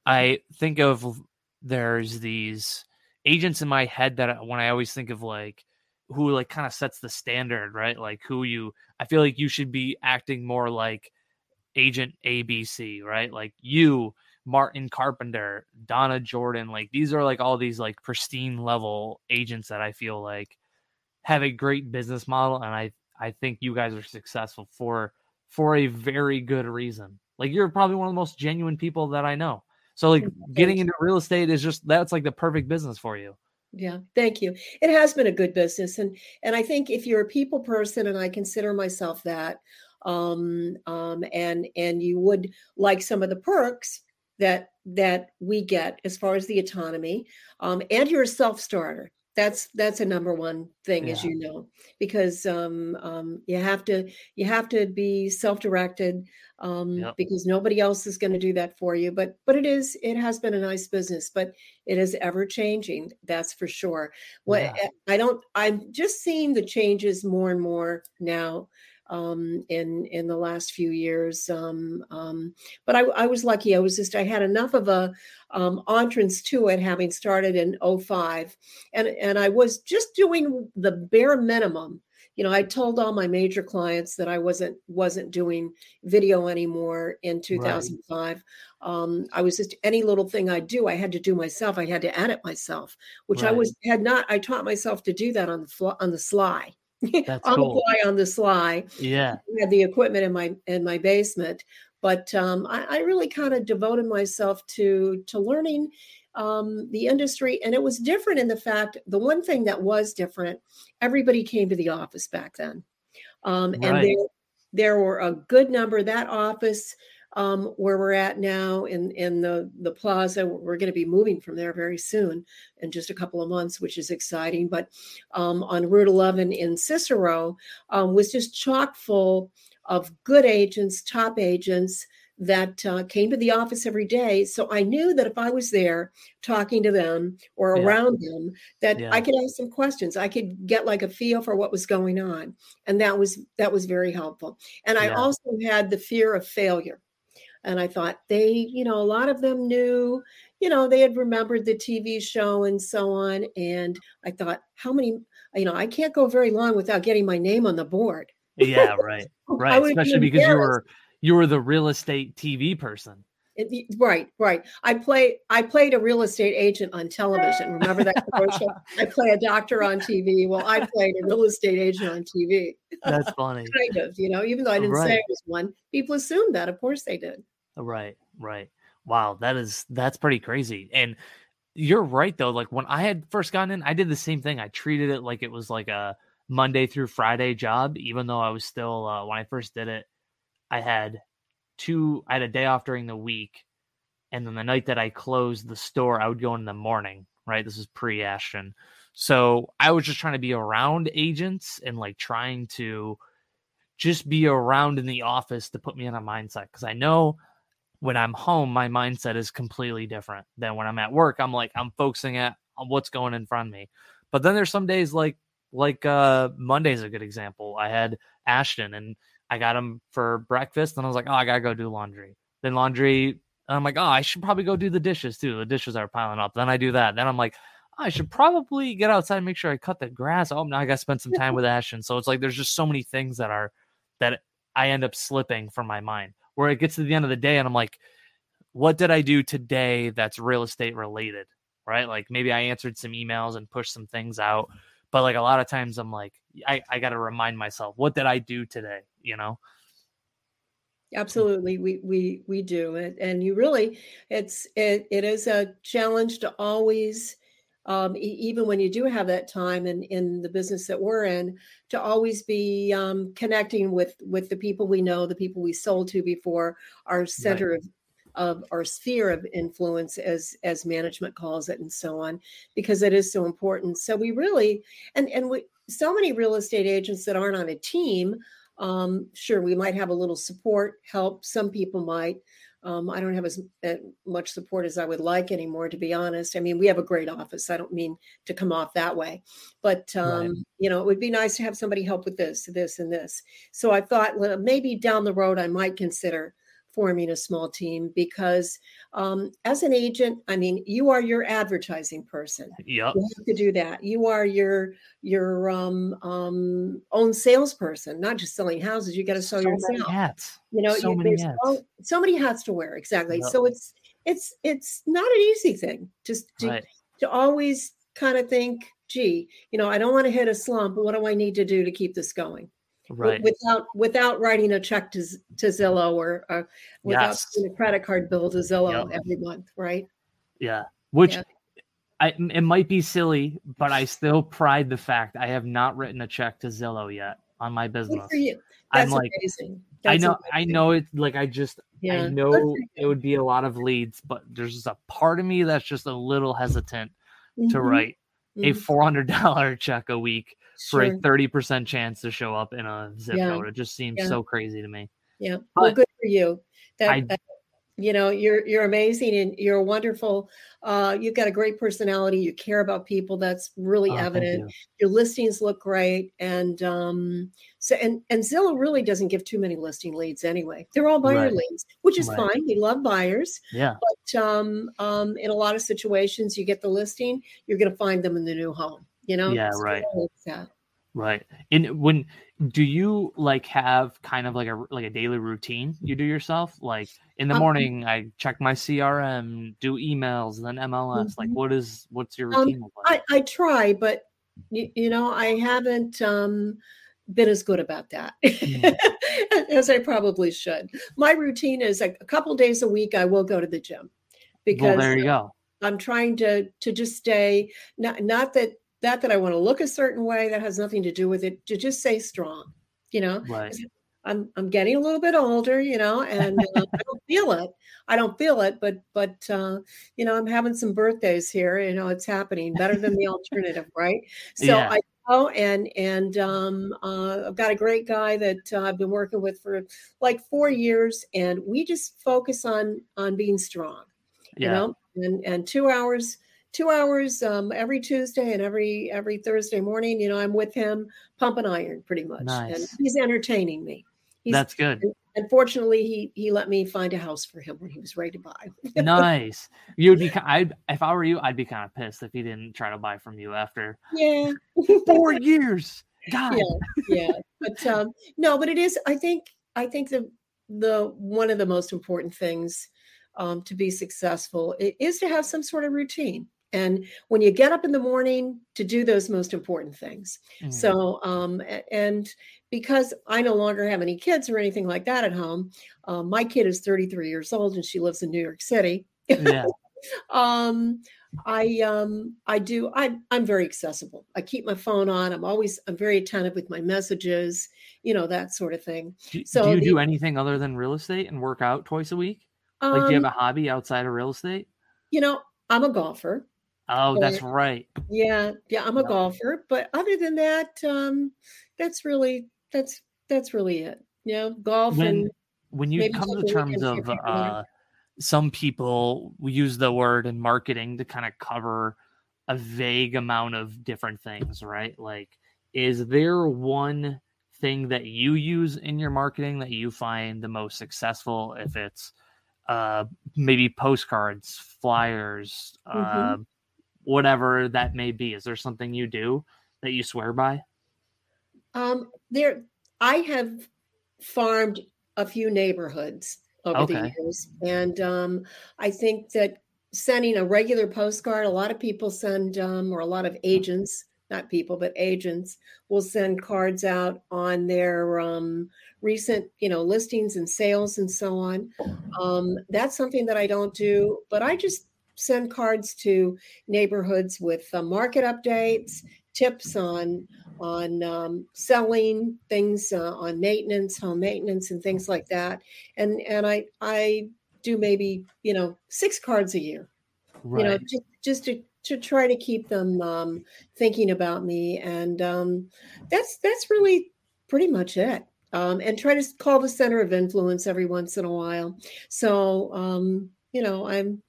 I think of there's these agents in my head that when I always think of like who like kind of sets the standard, right? Like who you. I feel like you should be acting more like agent A B C, right? Like you, Martin Carpenter, Donna Jordan, like these are like all these like pristine level agents that I feel like have a great business model. And I, I think you guys are successful for, for a very good reason. Like you're probably one of the most genuine people that I know. So like getting into real estate is just, that's like the perfect business for you. Yeah. Thank you. It has been a good business. And, and I think if you're a people person, and I consider myself that, Um, um, and, and you would like some of the perks that, that we get as far as the autonomy, um, and you're a self-starter. That's, that's a number one thing, yeah. as you know, because, um, um, you have to, you have to be self-directed, um, yep. because nobody else is going to do that for you, but, but it is, it has been a nice business, but it is ever changing. That's for sure. What yeah. I don't, I'm just seeing the changes more and more now. Um, in, in the last few years. Um, um, but I, I was lucky. I was just, I had enough of a, um, entrance to it, having started in oh five, and, and I was just doing the bare minimum. You know, I told all my major clients that I wasn't, wasn't doing video anymore in two thousand five. Right. Um, I was just any little thing I do, I had to do myself. I had to edit myself, which right. I was, had not, I taught myself to do that on the fly, on the sly. That's on cool. the fly, on the sly. Yeah, I had the equipment in my in my basement, but um, I, I really kind of devoted myself to to learning um, the industry, and it was different in the fact. The one thing that was different, everybody came to the office back then, um, right. and there there were a good number that office. Um, where we're at now in, in the, the plaza, we're going to be moving from there very soon in just a couple of months, which is exciting. But um, on Route eleven in Cicero um, was just chock full of good agents, top agents that uh, came to the office every day. So I knew that if I was there talking to them or yeah. around them, that yeah. I could ask some questions. I could get like a feel for what was going on. And that was, that was very helpful. And yeah. I also had the fear of failure. And I thought they, you know, a lot of them knew, you know, they had remembered the T V show and so on. And I thought, how many, you know, I can't go very long without getting my name on the board. Yeah, right. Right. Especially be because you were, you were the real estate T V person. It, right, right. I play. I played a real estate agent on television. Remember that commercial? I play a doctor on T V. Well, I played a real estate agent on T V. That's funny. Kind of, you know, even though I didn't right. say I was one, people assumed that. Of course they did. Right, right. Wow, that is that's pretty crazy. And you're right though. Like when I had first gotten in, I did the same thing. I treated it like it was like a Monday through Friday job, even though I was still uh, when I first did it, I had. Two, I had a day off during the week, and then the night that I closed the store, I would go in the morning, right? This is pre-Ashton. So I was just trying to be around agents and like trying to just be around in the office to put me in a mindset. Cause I know when I'm home, my mindset is completely different than when I'm at work. I'm like, I'm focusing at what's going in front of me. But then there's some days like like uh, Monday's a good example. I had Ashton and I got him for breakfast and I was like, oh, I got to go do laundry. Then laundry, I'm like, oh, I should probably go do the dishes too. The dishes are piling up. Then I do that. Then I'm like, I should probably get outside and make sure I cut the grass. Oh, now I got to spend some time with Ashton. So it's like, there's just so many things that are, that I end up slipping from my mind where it gets to the end of the day. And I'm like, what did I do today that's real estate related? Right? Like maybe I answered some emails and pushed some things out, but like a lot of times I'm like, I, I got to remind myself, what did I do today? You know? Absolutely. We, we, we do it. And you really, it's, it, it is a challenge to always, Um, e- even when you do have that time and in the business that we're in, to always be um, connecting with, with the people we know, the people we sold to before, our center right. of, of our sphere of influence, as as management calls it, and so on, because it is so important. So we really, and, and we, so many real estate agents that aren't on a team, um, sure, we might have a little support, help, some people might. Um, I don't have as uh, much support as I would like anymore, to be honest. I mean, we have a great office. I don't mean to come off that way, but, um, right. you know, it would be nice to have somebody help with this, this, and this. So I thought, well, maybe down the road, I might consider forming a small team because um, as an agent, I mean, you are your advertising person. Yep. You have to do that. You are your, your um, um, own salesperson, not just selling houses. You got to sell so yourself. Many hats. You know, so, you, many hats. So, so many hats to wear. Exactly. Yep. So it's, it's, it's not an easy thing just to, right. to always kind of think, gee, you know, I don't want to hit a slump, but what do I need to do to keep this going? Right. Without without writing a check to to Zillow or, or without yes. doing a credit card bill to Zillow yep. every month, right? Yeah, which yeah. I, it might be silly, but I still pride the fact I have not written a check to Zillow yet on my business. Good for you. That's I'm amazing. Like, That's I know, amazing. I know it. Like I just, yeah. I know it would be a lot of leads, but there's just a part of me that's just a little hesitant mm-hmm. to write mm-hmm. a four hundred dollars check a week. Sure. For a thirty percent chance to show up in a zip yeah. code. It just seems yeah. so crazy to me. Yeah. But well, good for you. That, I, that you know, you're you're amazing and you're wonderful. Uh, you've got a great personality. You care about people. That's really oh, evident. You. Your listings look great. And um, so and, and Zillow really doesn't give too many listing leads anyway. They're all buyer right. leads, which is right. fine. We love buyers. Yeah. But um, um, in a lot of situations, you get the listing, you're going to find them in the new home. You know, yeah, right. Like right. And when do you like have kind of like a like a daily routine you do yourself? Like in the um, morning, I check my C R M, do emails, then M L S. Mm-hmm. Like what is what's your routine? Um, like? I, I try, but you, you know, I haven't um, been as good about that yeah. as I probably should. My routine is like a couple days a week, I will go to the gym because well, there you go. I'm trying to to just stay not not that. That that I want to look a certain way, that has nothing to do with it, to just stay strong, you know, right. I'm I'm getting a little bit older, you know, and uh, I don't feel it. I don't feel it. But but, uh, you know, I'm having some birthdays here. You know, it's happening better than the alternative. Right. So yeah. I go and and um, uh, I've got a great guy that uh, I've been working with for like four years. And we just focus on on being strong, yeah. you know, and, and two hours. Two hours um, every Tuesday and every every Thursday morning, you know, I'm with him pumping iron pretty much. Nice. And he's entertaining me. He's, That's good. Unfortunately, he he let me find a house for him when he was ready to buy. Nice. You'd be. I if I were you, I'd be kind of pissed if he didn't try to buy from you after. Yeah. Four years. God. Yeah. Yeah. But um, no, but it is. I think. I think the the one of the most important things um, to be successful is to have some sort of routine. And when you get up in the morning to do those most important things. Mm-hmm. So, um, and because I no longer have any kids or anything like that at home, um, my kid is thirty-three years old and she lives in New York City. Yeah. um, I, um, I do, I, I'm very accessible. I keep my phone on. I'm always, I'm very attentive with my messages, you know, that sort of thing. Do, so do you the, do anything other than real estate and work out twice a week? Like, um, do you have a hobby outside of real estate? You know, I'm a golfer. Oh, that's right. Yeah. Yeah. I'm a yeah. golfer, but other than that, um, that's really, that's, that's really it. You know, golf. When, and when you come to terms of, uh, some people use the word in marketing to kind of cover a vague amount of different things, right? Like is there one thing that you use in your marketing that you find the most successful? If it's uh, maybe postcards, flyers, mm-hmm. uh, whatever that may be, is there something you do that you swear by? Um, there, I have farmed a few neighborhoods over okay. the years, and um, I think that sending a regular postcard, a lot of people send, um, or a lot of agents, not people, but agents will send cards out on their um, recent, you know, listings and sales and so on. Um, that's something that I don't do, but I just send cards to neighborhoods with uh, market updates, tips on on um, selling things, uh, on maintenance, home maintenance, and things like that. And and I I do maybe, you know, six cards a year, right. you know, just, just to to try to keep them um, thinking about me. And um, that's that's really pretty much it. Um, and try to call the center of influence every once in a while. So, um, you know, I'm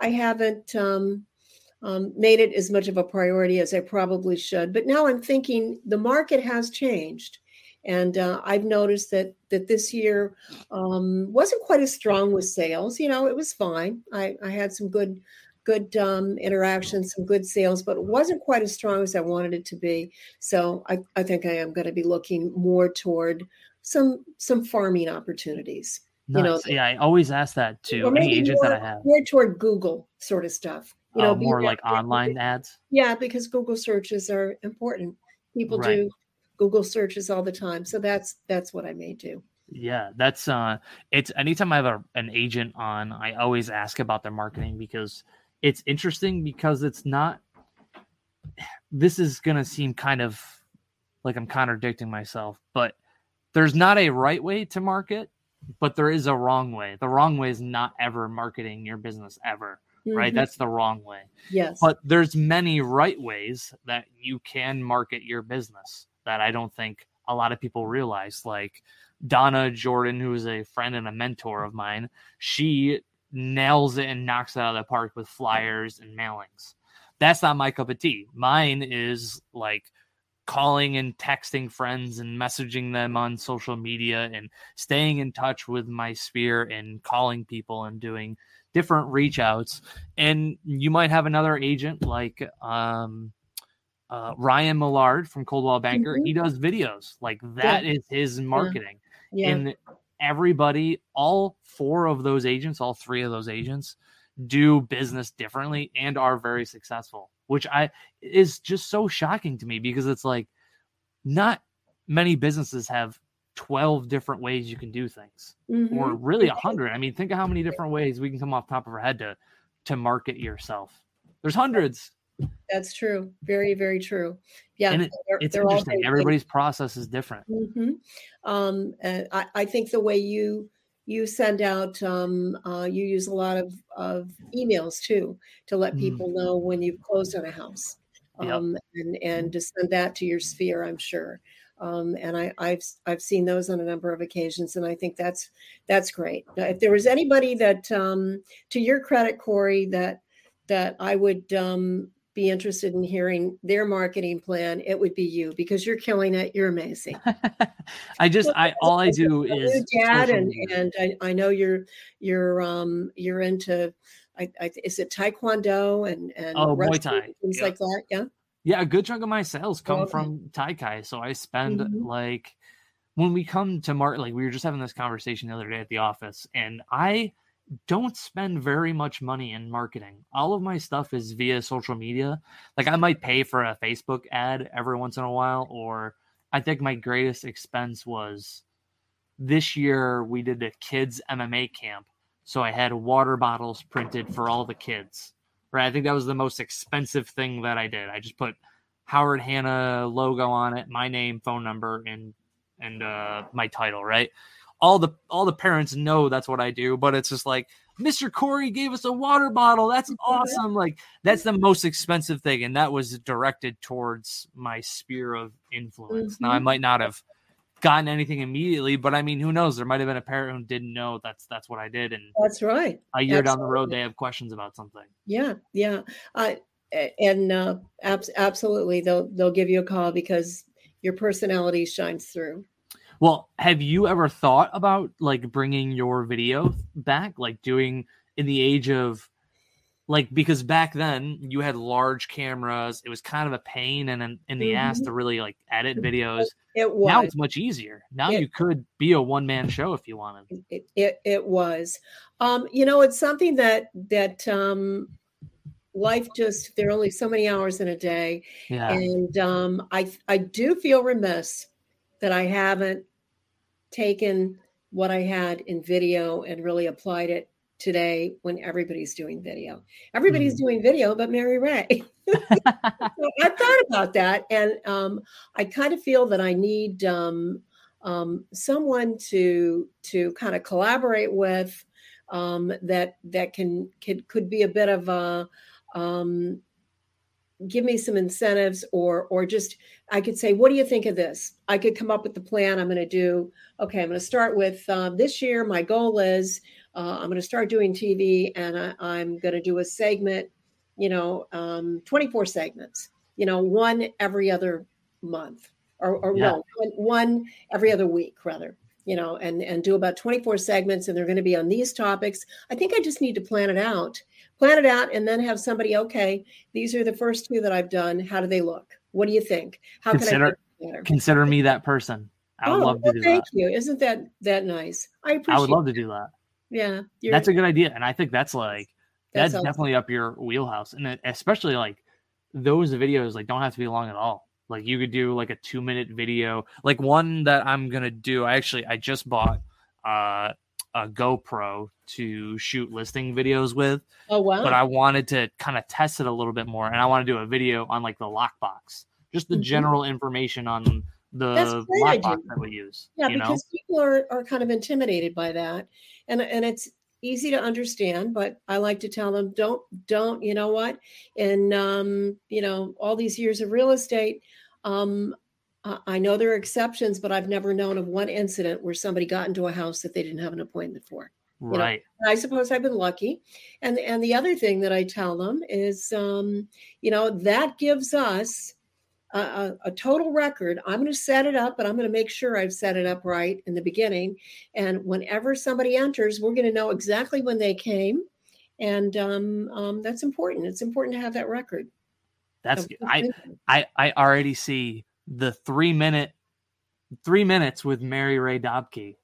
I haven't um, um, made it as much of a priority as I probably should. But now I'm thinking the market has changed. And uh, I've noticed that that this year um, wasn't quite as strong with sales. You know, it was fine. I, I had some good good um, interactions, some good sales, but it wasn't quite as strong as I wanted it to be. So I, I think I am going to be looking more toward some some farming opportunities. Nice. You know, yeah, I always ask that to any agent that I have. More toward Google sort of stuff. You uh, know, more like online ads? Yeah, because Google searches are important. People right. do Google searches all the time. So that's that's what I may do. Yeah, that's uh it's anytime I have a, an agent on, I always ask about their marketing, because it's interesting, because it's not this is going to seem kind of like I'm contradicting myself, but there's not a right way to market, but there is a wrong way. The wrong way is not ever marketing your business ever. Right? Mm-hmm. That's the wrong way. Yes. But there's many right ways that you can market your business that I don't think a lot of people realize. Like Donna Jordan, who is a friend and a mentor of mine, she nails it and knocks it out of the park with flyers and mailings. That's not my cup of tea. Mine is like calling and texting friends and messaging them on social media and staying in touch with my sphere and calling people and doing different reach outs. And you might have another agent like um, uh, Ryan Millard from Coldwell Banker. Mm-hmm. He does videos. Like that yeah. is his marketing. Yeah. Yeah. And everybody, all four of those agents, all three of those agents do business differently and are very successful, which I is just so shocking to me, because it's like not many businesses have twelve different ways you can do things, mm-hmm. or really one hundred. I mean, think of how many different ways we can come off the top of our head to to market yourself. There's hundreds. That's true. Very, very true. Yeah. And it, they're, it's they're interesting. Everybody's things. Process is different. Mm-hmm. Um, and I, I think the way you You send out, um, uh, you use a lot of, of emails too, to let people know when you've closed on a house, um, yep. and, and to send that to your sphere, I'm sure. Um, and I, I've, I've seen those on a number of occasions, and I think that's, that's great. If there was anybody that, um, to your credit, Corey, that, that I would, um, be interested in hearing their marketing plan, it would be you, because you're killing it. You're amazing. I just, I all I do is dad, and, and I, I know you're you're um you're into, I, I is it Taekwondo and and oh, Muay Thai, things yeah. like that. Yeah, yeah. A good chunk of my sales come oh, from okay. Tai Chi, so I spend mm-hmm. like when we come to Martin, like we were just having this conversation the other day at the office, and I. don't spend very much money in marketing. All of my stuff is via social media. Like I might pay for a Facebook ad every once in a while, or I think my greatest expense was this year we did a kids M M A camp. So I had water bottles printed for all the kids, right? I think that was the most expensive thing that I did. I just put Howard Hanna logo on it, my name, phone number, and, and uh, my title, right? All the all the parents know that's what I do, but it's just like, Mister Corey gave us a water bottle. That's awesome. Like that's the most expensive thing. And that was directed towards my sphere of influence. Mm-hmm. Now I might not have gotten anything immediately, but I mean, who knows? There might've been a parent who didn't know that's, that's what I did. And that's right. A year Absolutely. Down the road, they have questions about something. Yeah. Yeah. Uh, and uh, abs- absolutely. They'll, they'll give you a call because your personality shines through. Well, have you ever thought about like bringing your video back, like doing in the age of like, because back then you had large cameras. It was kind of a pain and in, in the mm-hmm. ass to really like edit videos. It was. Now it's much easier. Now it, you could be a one man show if you wanted. It it, it was, um, you know, it's something that, that um, life just, there are only so many hours in a day. Yeah. And um, I, I do feel remiss that I haven't taken what I had in video and really applied it today when everybody's doing video. Everybody's mm. doing video, but Mary Rae. So I thought about that. And um, I kind of feel that I need um, um, someone to to kind of collaborate with um, that that can could, could be a bit of a, um, give me some incentives or or just, I could say, what do you think of this? I could come up with the plan I'm going to do. Okay, I'm going to start with uh, this year. My goal is Uh, I'm going to start doing T V and I, I'm going to do a segment, you know, um, twenty-four segments, you know, one every other month or, or yeah. no, one, one every other week rather, you know, and, and do about twenty-four segments. And they're going to be on these topics. I think I just need to plan it out, plan it out and then have somebody, okay, these are the first two that I've done. How do they look? What do you think? How consider, can I better? Consider me that person. I would oh, love to well, do thank that. Thank you. Isn't that, that nice? I appreciate I would love that. to do that. Yeah, that's a good idea. And I think that's like, that's, that's awesome. Definitely up your wheelhouse. And especially like those videos, like don't have to be long at all. Like you could do like a two minute video, like one that I'm going to do. I actually, I just bought uh, a GoPro to shoot listing videos with. Oh, wow. But I wanted to kind of test it a little bit more. And I want to do a video on like the lockbox, just the mm-hmm. general information on the lockbox that we use. Yeah, you because know? people are, are kind of intimidated by that. And and it's easy to understand, but I like to tell them, don't, don't, you know what? And, um, you know, all these years of real estate, um, I know there are exceptions, but I've never known of one incident where somebody got into a house that they didn't have an appointment for. Right. You know? I suppose I've been lucky. And, and the other thing that I tell them is, um, you know, that gives us A, a total record. I'm going to set it up, but I'm going to make sure I've set it up right in the beginning. And whenever somebody enters, we're going to know exactly when they came. And um, um, that's important. It's important to have that record. That's so, I, I I already see the three minute three minutes with Mary Rae Dobke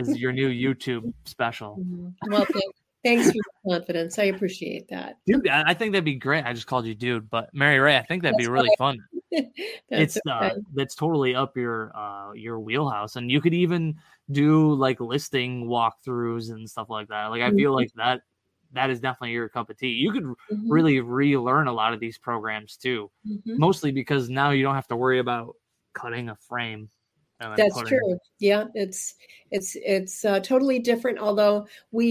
is your new YouTube special. Mm-hmm. Well, thank, thanks for the confidence. I appreciate that, dude. I think that'd be great. I just called you dude, but Mary Rae, I think that'd that's be really fun. That's it's okay. uh that's totally up your uh your wheelhouse, and you could even do like listing walkthroughs and stuff like that. Like I mm-hmm. feel like that that is definitely your cup of tea. You could mm-hmm. really relearn a lot of these programs too, mm-hmm. mostly because now you don't have to worry about cutting a frame. That's true. It. Yeah, it's it's it's uh, totally different. Although we,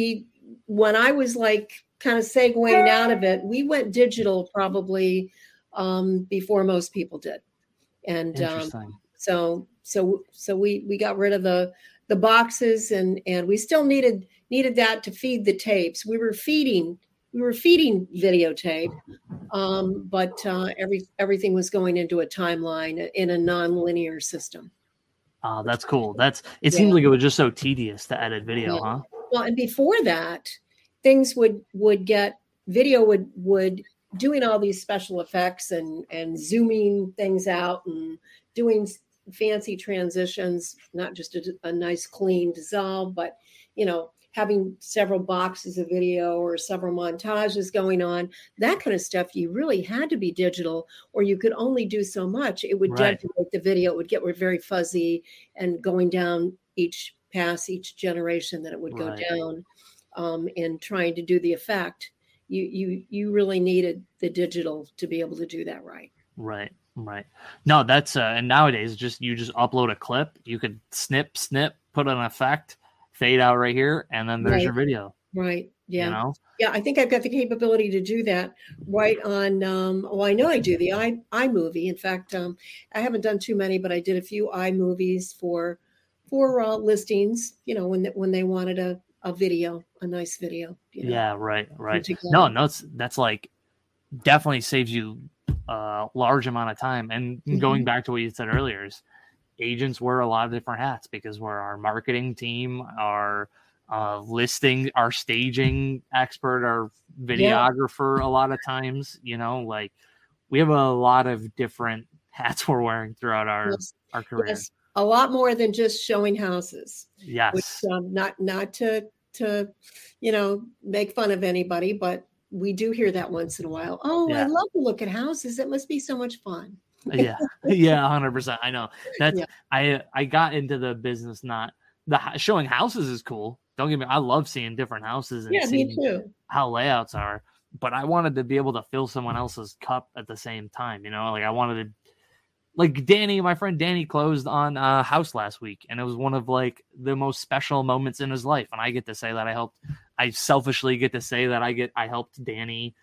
when I was like kind of segueing out of it, we went digital probably. Um, before most people did. And um, so, so, so we, we got rid of the, the boxes and, and we still needed, needed that to feed the tapes. We were feeding, we were feeding videotape. Um, but uh, every, everything was going into a timeline in a non-linear system. Ah, uh, that's cool. That's, it yeah. seems like it was just so tedious to edit video, yeah. huh? Well, and before that things would, would get video would, would, doing all these special effects and, and zooming things out and doing fancy transitions, not just a, a nice clean dissolve, but, you know, having several boxes of video or several montages going on, that kind of stuff, you really had to be digital or you could only do so much. It would right. detonate the video. It would get very fuzzy and going down each pass, each generation that it would right. go down um, and trying to do the effect. You you you really needed the digital to be able to do that right. Right, right. No, that's uh, and nowadays just you just upload a clip. You could snip, snip, put an effect, fade out right here, and then there's right. your video. Right. Yeah. You know? Yeah. I think I've got the capability to do that right on. Um, oh, I know I do the i iMovie. In fact, um, I haven't done too many, but I did a few iMovies for for uh, listings. You know, when when they wanted a. a video, a nice video. You know, yeah, right, right. No, no, it's, that's like definitely saves you a large amount of time. And mm-hmm. going back to what you said earlier is agents wear a lot of different hats because we're our marketing team, our uh, listing, our staging expert, our videographer. Yeah. A lot of times, you know, like we have a lot of different hats we're wearing throughout our, yes. our career. Yes. A lot more than just showing houses. Yes. Which, um, not, not to, to, you know, make fun of anybody, but we do hear that once in a while. Oh, yeah. I love to look at houses. It must be so much fun. yeah. Yeah. A hundred percent. I know that's, yeah. I, I got into the business, not the showing houses is cool. Don't get me. I love seeing different houses and yeah, seeing me too. How layouts are, but I wanted to be able to fill someone else's cup at the same time. You know, like I wanted to, like Danny, my friend Danny closed on a house last week, and it was one of like the most special moments in his life. And I get to say that I helped, I selfishly get to say that I get, I helped Danny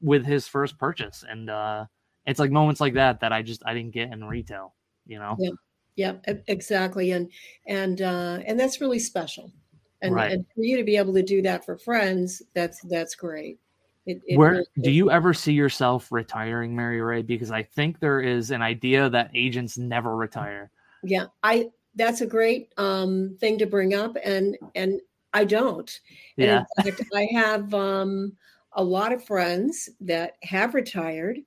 with his first purchase. And, uh, it's like moments like that, that I just, I didn't get in retail, you know? Yeah, yeah, exactly. And, and, uh, and that's really special. And, right. and for you to be able to do that for friends, that's, that's great. It, it Where really, do you ever see yourself retiring, Mary Rae? Because I think there is an idea that agents never retire. Yeah, I. That's a great um, thing to bring up, and and I don't. Yeah. And in fact, I have um, a lot of friends that have retired,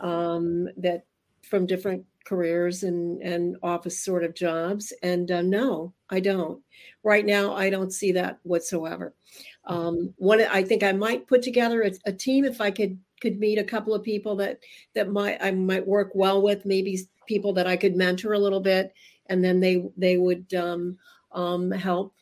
um, that from different careers and and office sort of jobs. And uh, no, I don't. Right now, I don't see that whatsoever. Um, one, I think I might put together a, a team if I could, could meet a couple of people that, that might, I might work well with, maybe people that I could mentor a little bit, and then they, they would, um, um, help.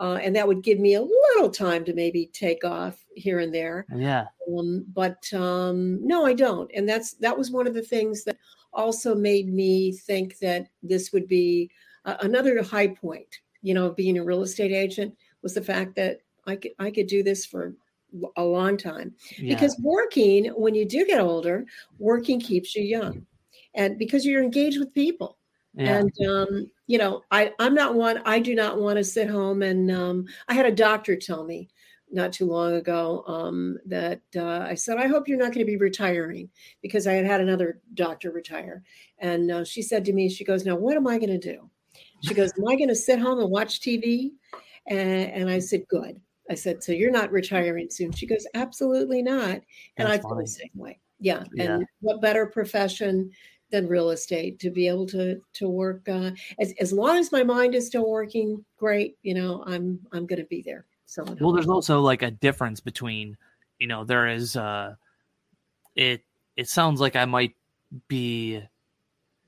Uh, and that would give me a little time to maybe take off here and there. Yeah. Um, but, um, no, I don't. And that's, that was one of the things that also made me think that this would be uh, another high point, you know, of being a real estate agent, was the fact that I could, I could do this for a long time, yeah. because working, when you do get older, working keeps you young, and because you're engaged with people. Yeah. And, um, you know, I, I'm not one, I do not want to sit home. And um, I had a doctor tell me not too long ago um, that uh, I said, I hope you're not going to be retiring, because I had had another doctor retire. And uh, she said to me, she goes, now, what am I going to do? She goes, am I going to sit home and watch T V? And, and I said, good. I said, so you're not retiring soon? She goes, absolutely not. And I feel the same way. Yeah. yeah. And what better profession than real estate to be able to, to work. Uh, as, as long as my mind is still working, great. You know, I'm, I'm going to be there. So well, there's also like a difference between, you know, there is uh it, it sounds like I might be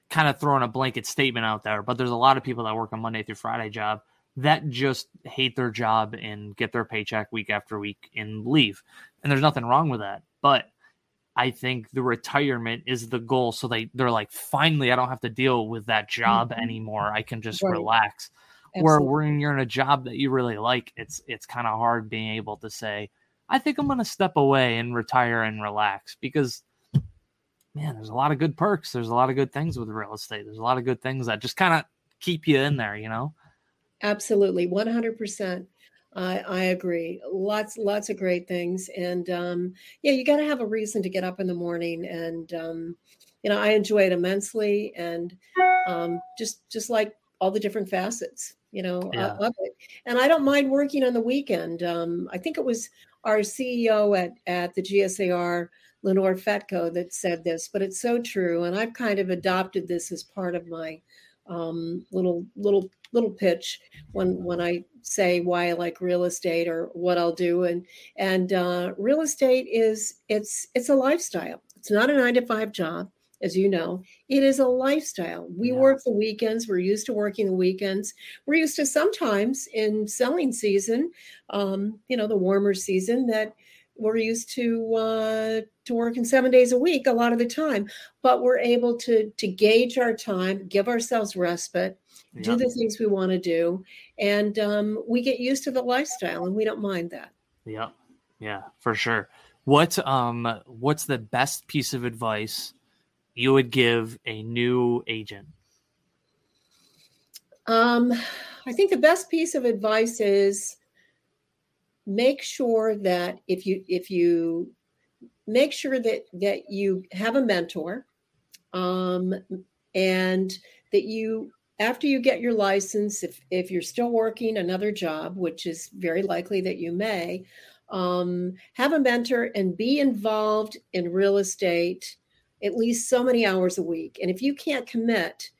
kind of throwing a blanket statement out there, but there's a lot of people that work a Monday through Friday job that just hate their job and get their paycheck week after week and leave. And there's nothing wrong with that. But I think the retirement is the goal. So they, they're like, finally, I don't have to deal with that job mm-hmm. anymore. I can just right. relax. Absolutely. Where when you're in a job that you really like, it's, it's kind of hard being able to say, I think I'm going to step away and retire and relax, because man, there's a lot of good perks. There's a lot of good things with real estate. There's a lot of good things that just kind of keep you in there, you know? Absolutely. one hundred percent. I, I agree. Lots, lots of great things. And um, yeah, you got to have a reason to get up in the morning. And, um, you know, I enjoy it immensely. And um, just, just like all the different facets, you know, yeah. of it. And I don't mind working on the weekend. Um, I think it was our C E O at, at the G S A R, Lenore Fetko, that said this, but it's so true. And I've kind of adopted this as part of my um, little, little, little pitch when, when I say why I like real estate or what I'll do. And, and, uh, real estate is, it's, it's a lifestyle. It's not a nine to five job, as you know. It is a lifestyle. We yeah. work the weekends. We're used to working the weekends. We're used to sometimes in selling season, um, you know, the warmer season, that we're used to, uh, to working seven days a week a lot of the time, but we're able to, to gauge our time, give ourselves respite, yeah. do the things we want to do. And um, we get used to the lifestyle, and we don't mind that. Yeah. Yeah, for sure. What, um, what's the best piece of advice you would give a new agent? Um, I think the best piece of advice is, make sure that if you, if you make sure that, that you have a mentor, um, and that you after you get your license, if, if you're still working another job, which is very likely that you may, um, have a mentor and be involved in real estate at least so many hours a week. And if you can't commit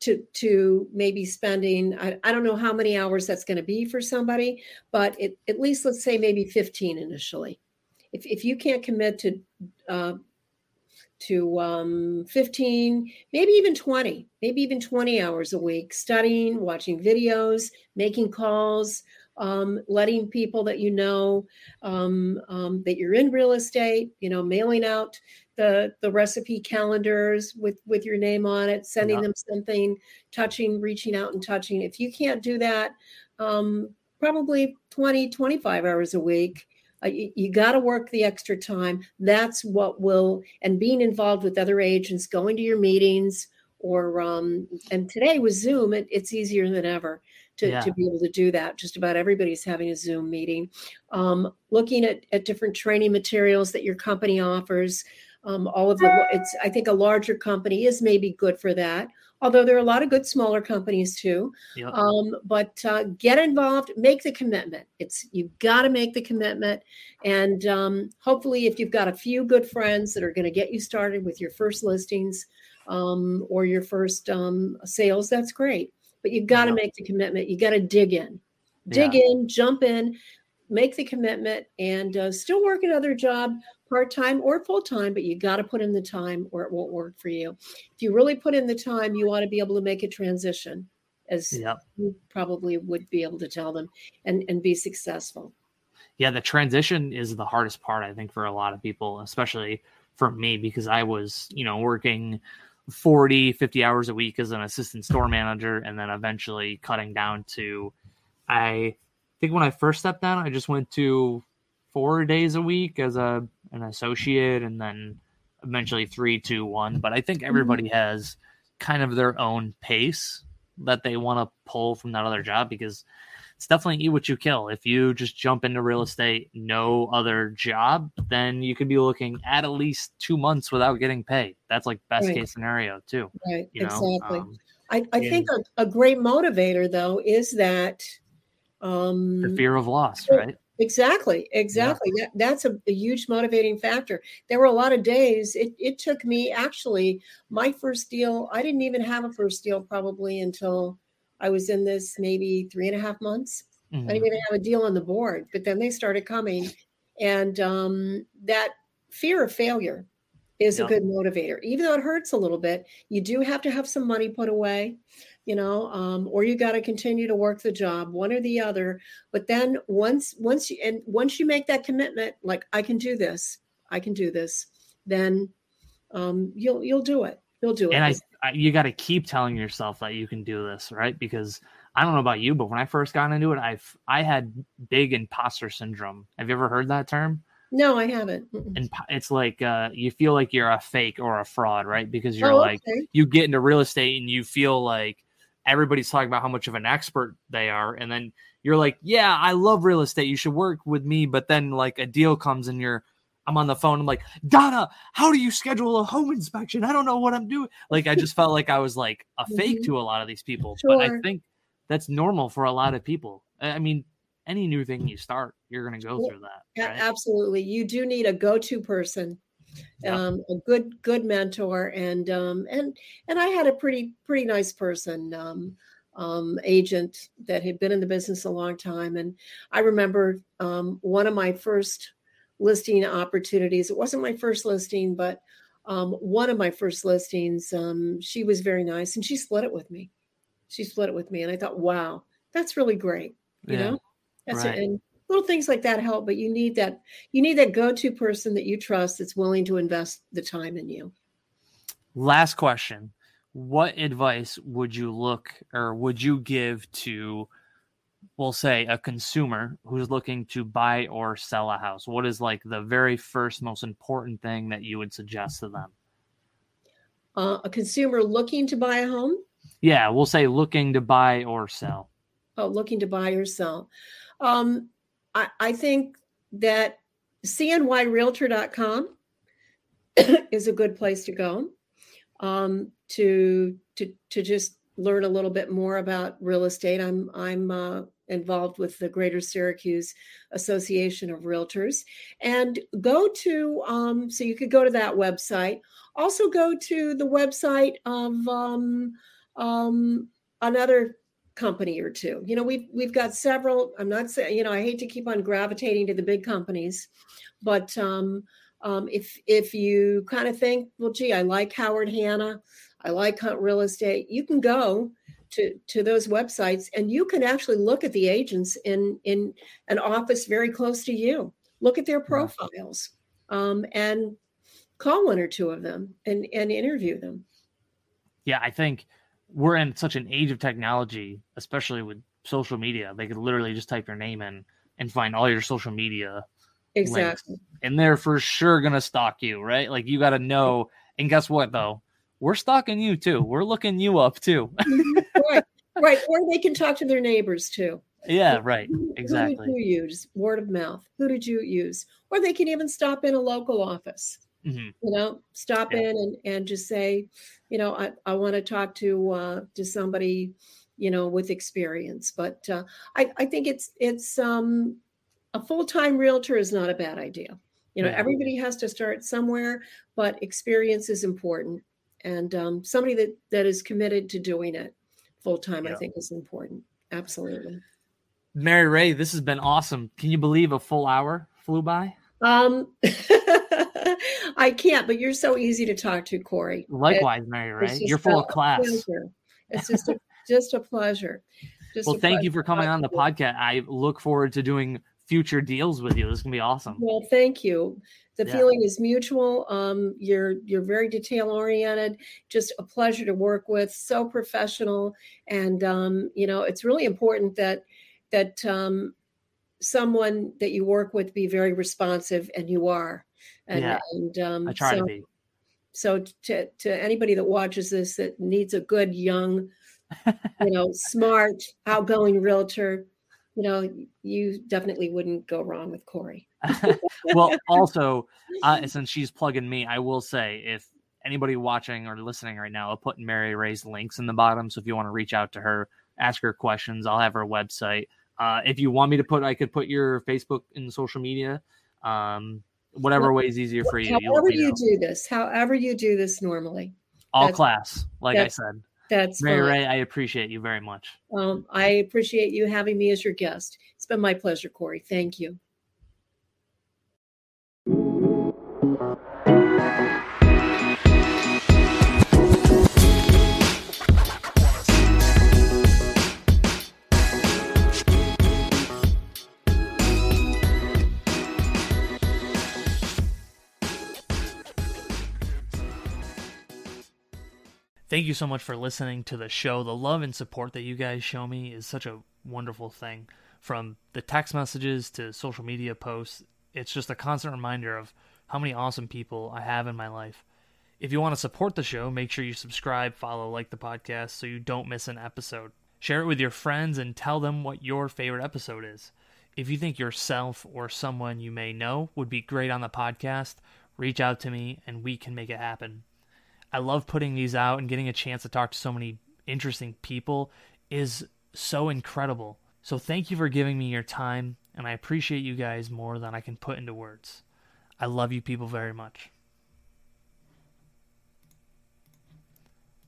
to, to maybe spending, I, I don't know how many hours that's going to be for somebody, but it, at least let's say maybe fifteen initially. If if you can't commit to uh, to um, fifteen, maybe even twenty, maybe even twenty hours a week, studying, watching videos, making calls, um, letting people that you know um, um, that you're in real estate, you know, mailing out the the recipe calendars with, with your name on it, sending yeah. them something, touching, reaching out and touching. If you can't do that, um, probably twenty, twenty-five hours a week. You, you got to work the extra time. That's what will, and being involved with other agents, going to your meetings or, um, and today with Zoom, it, it's easier than ever to, yeah. to be able to do that. Just about everybody's having a Zoom meeting, um, looking at, at different training materials that your company offers. Um, all of the, it's, I think a larger company is maybe good for that. Although there are a lot of good smaller companies too, yep. um, but uh, get involved, make the commitment. It's you've got to make the commitment, and um, hopefully, if you've got a few good friends that are going to get you started with your first listings um, or your first um, sales, that's great. But you've got to yep. make the commitment. You got to dig in, dig yeah. in, jump in, make the commitment, and uh, still work another job. Part-time or full-time, but you got to put in the time or it won't work for you. If you really put in the time, you want to be able to make a transition, as yep. you probably would be able to tell them, and, and be successful. Yeah, the transition is the hardest part, I think, for a lot of people, especially for me, because I was, you know, working forty, fifty hours a week as an assistant store manager, and then eventually cutting down to, I think when I first stepped down, I just went to four days a week as a an associate, and then eventually three, two, one. But I think everybody mm-hmm. has kind of their own pace that they want to pull from that other job, because it's definitely eat what you kill. If you just jump into real estate, no other job, then you could be looking at at least two months without getting paid. That's like best right. case scenario too. Right. You know? Exactly. Um, I, I think a, a great motivator though, is that um, the fear of loss, it, right? Exactly. Exactly. Yeah. That, that's a, a huge motivating factor. There were a lot of days. It, it took me actually my first deal. I didn't even have a first deal probably until I was in this maybe three and a half months. Mm-hmm. I didn't even have a deal on the board, but then they started coming. And um, that fear of failure is yeah. a good motivator, even though it hurts a little bit. You do have to have some money put away, you know, um, or you got to continue to work the job, one or the other. But then once, once you, and once you make that commitment, like I can do this, I can do this, then um, you'll, you'll do it. You'll do it. And I, I, you got to keep telling yourself that you can do this, right? Because I don't know about you, but when I first got into it, I've, I had big imposter syndrome. Have you ever heard that term? No, I haven't. Mm-mm. And it's like uh, you feel like you're a fake or a fraud, right? Because you're oh, like, okay. you get into real estate and you feel like everybody's talking about how much of an expert they are. And then you're like, yeah, I love real estate. You should work with me. But then like a deal comes and you're, I'm on the phone. I'm like, Donna, how do you schedule a home inspection? I don't know what I'm doing. Like, I just felt like I was like a mm-hmm. fake to a lot of these people. Sure. But I think that's normal for a lot of people. I mean, any new thing you start, you're going to go through that. Right? Absolutely. You do need a go-to person, yeah. um, a good, good mentor. And, um, and, and I had a pretty, pretty nice person, um, um, agent that had been in the business a long time. And I remember, um, one of my first listing opportunities, it wasn't my first listing, but, um, one of my first listings, um, she was very nice and she split it with me. She split it with me. And I thought, wow, that's really great. You yeah. know? That's right. it. And little things like that help, but you need that, you need that go-to person that you trust that's willing to invest the time in you. Last question. What advice would you look or would you give to, we'll say, a consumer who's looking to buy or sell a house? What is like the very first most important thing that you would suggest to them? Uh, a consumer looking to buy a home? Yeah, we'll say looking to buy or sell. Oh, looking to buy or sell. Um, I, I think that C N Y realtor dot com is a good place to go um, to, to, to just learn a little bit more about real estate, I'm I'm uh, involved with the Greater Syracuse Association of Realtors. And go to, um, so you could go to that website. Also go to the website of um, um, another company or two. You know, we've, we've got several, I'm not saying, you know, I hate to keep on gravitating to the big companies, but um, um, if, if you kind of think, well, gee, I like Howard Hanna, I like Hunt Real Estate, you can go to, to those websites and you can actually look at the agents in, in an office very close to you, look at their profiles um, and call one or two of them and, and interview them. Yeah, I think we're in such an age of technology, especially with social media. They could literally just type your name in and find all your social media. Exactly. Links. And they're for sure going to stalk you, right? Like you got to know. And guess what, though? We're stalking you, too. We're looking you up, too. Right. Right. Or they can talk to their neighbors, too. Yeah, like, right. Who, exactly. Who did you use? Word of mouth. Who did you use? Or they can even stop in a local office. Mm-hmm. You know, stop yeah. in and, and just say, you know, I, I want to talk to uh, to somebody, you know, with experience. But uh, I, I think it's it's um, a full-time realtor is not a bad idea. You know, yeah. everybody has to start somewhere, but experience is important. And um, somebody that, that is committed to doing it full-time, yeah. I think is important. Absolutely. Mary Rae, this has been awesome. Can you believe a full hour flew by? Um, I can't, but you're so easy to talk to, Corey. Likewise, Mary Rae. You're full of class. Pleasure. It's just a, just a pleasure. Just well, a thank pleasure. You for coming on the podcast. I look forward to doing future deals with you. This is going to be awesome. Well, thank you. The yeah. feeling is mutual. Um, you're, you're very detail oriented, just a pleasure to work with, so professional. And, um, you know, it's really important that, that, um, someone that you work with be very responsive, and you are. And, yeah, and um, I try so, to be. So to, to anybody that watches this that needs a good, young, you know, smart, outgoing realtor, you know, you definitely wouldn't go wrong with Corey. Well, also, uh, since she's plugging me, I will say if anybody watching or listening right now, I'll put Mary Rae's links in the bottom. So if you want to reach out to her, ask her questions, I'll have her website. Uh, if you want me to put, I could put your Facebook in social media, um, whatever well, way is easier for you. However you, you do this, however you do this normally. All that's, class, like I said. That's Mary Rae, I appreciate you very much. Um, I appreciate you having me as your guest. It's been my pleasure, Corey. Thank you. Thank you so much for listening to the show. The love and support that you guys show me is such a wonderful thing. From the text messages to social media posts, it's just a constant reminder of how many awesome people I have in my life. If you want to support the show, make sure you subscribe, follow, like the podcast so you don't miss an episode. Share it with your friends and tell them what your favorite episode is. If you think yourself or someone you may know would be great on the podcast, reach out to me and we can make it happen. I love putting these out, and getting a chance to talk to so many interesting people is so incredible. So thank you for giving me your time, and I appreciate you guys more than I can put into words. I love you people very much.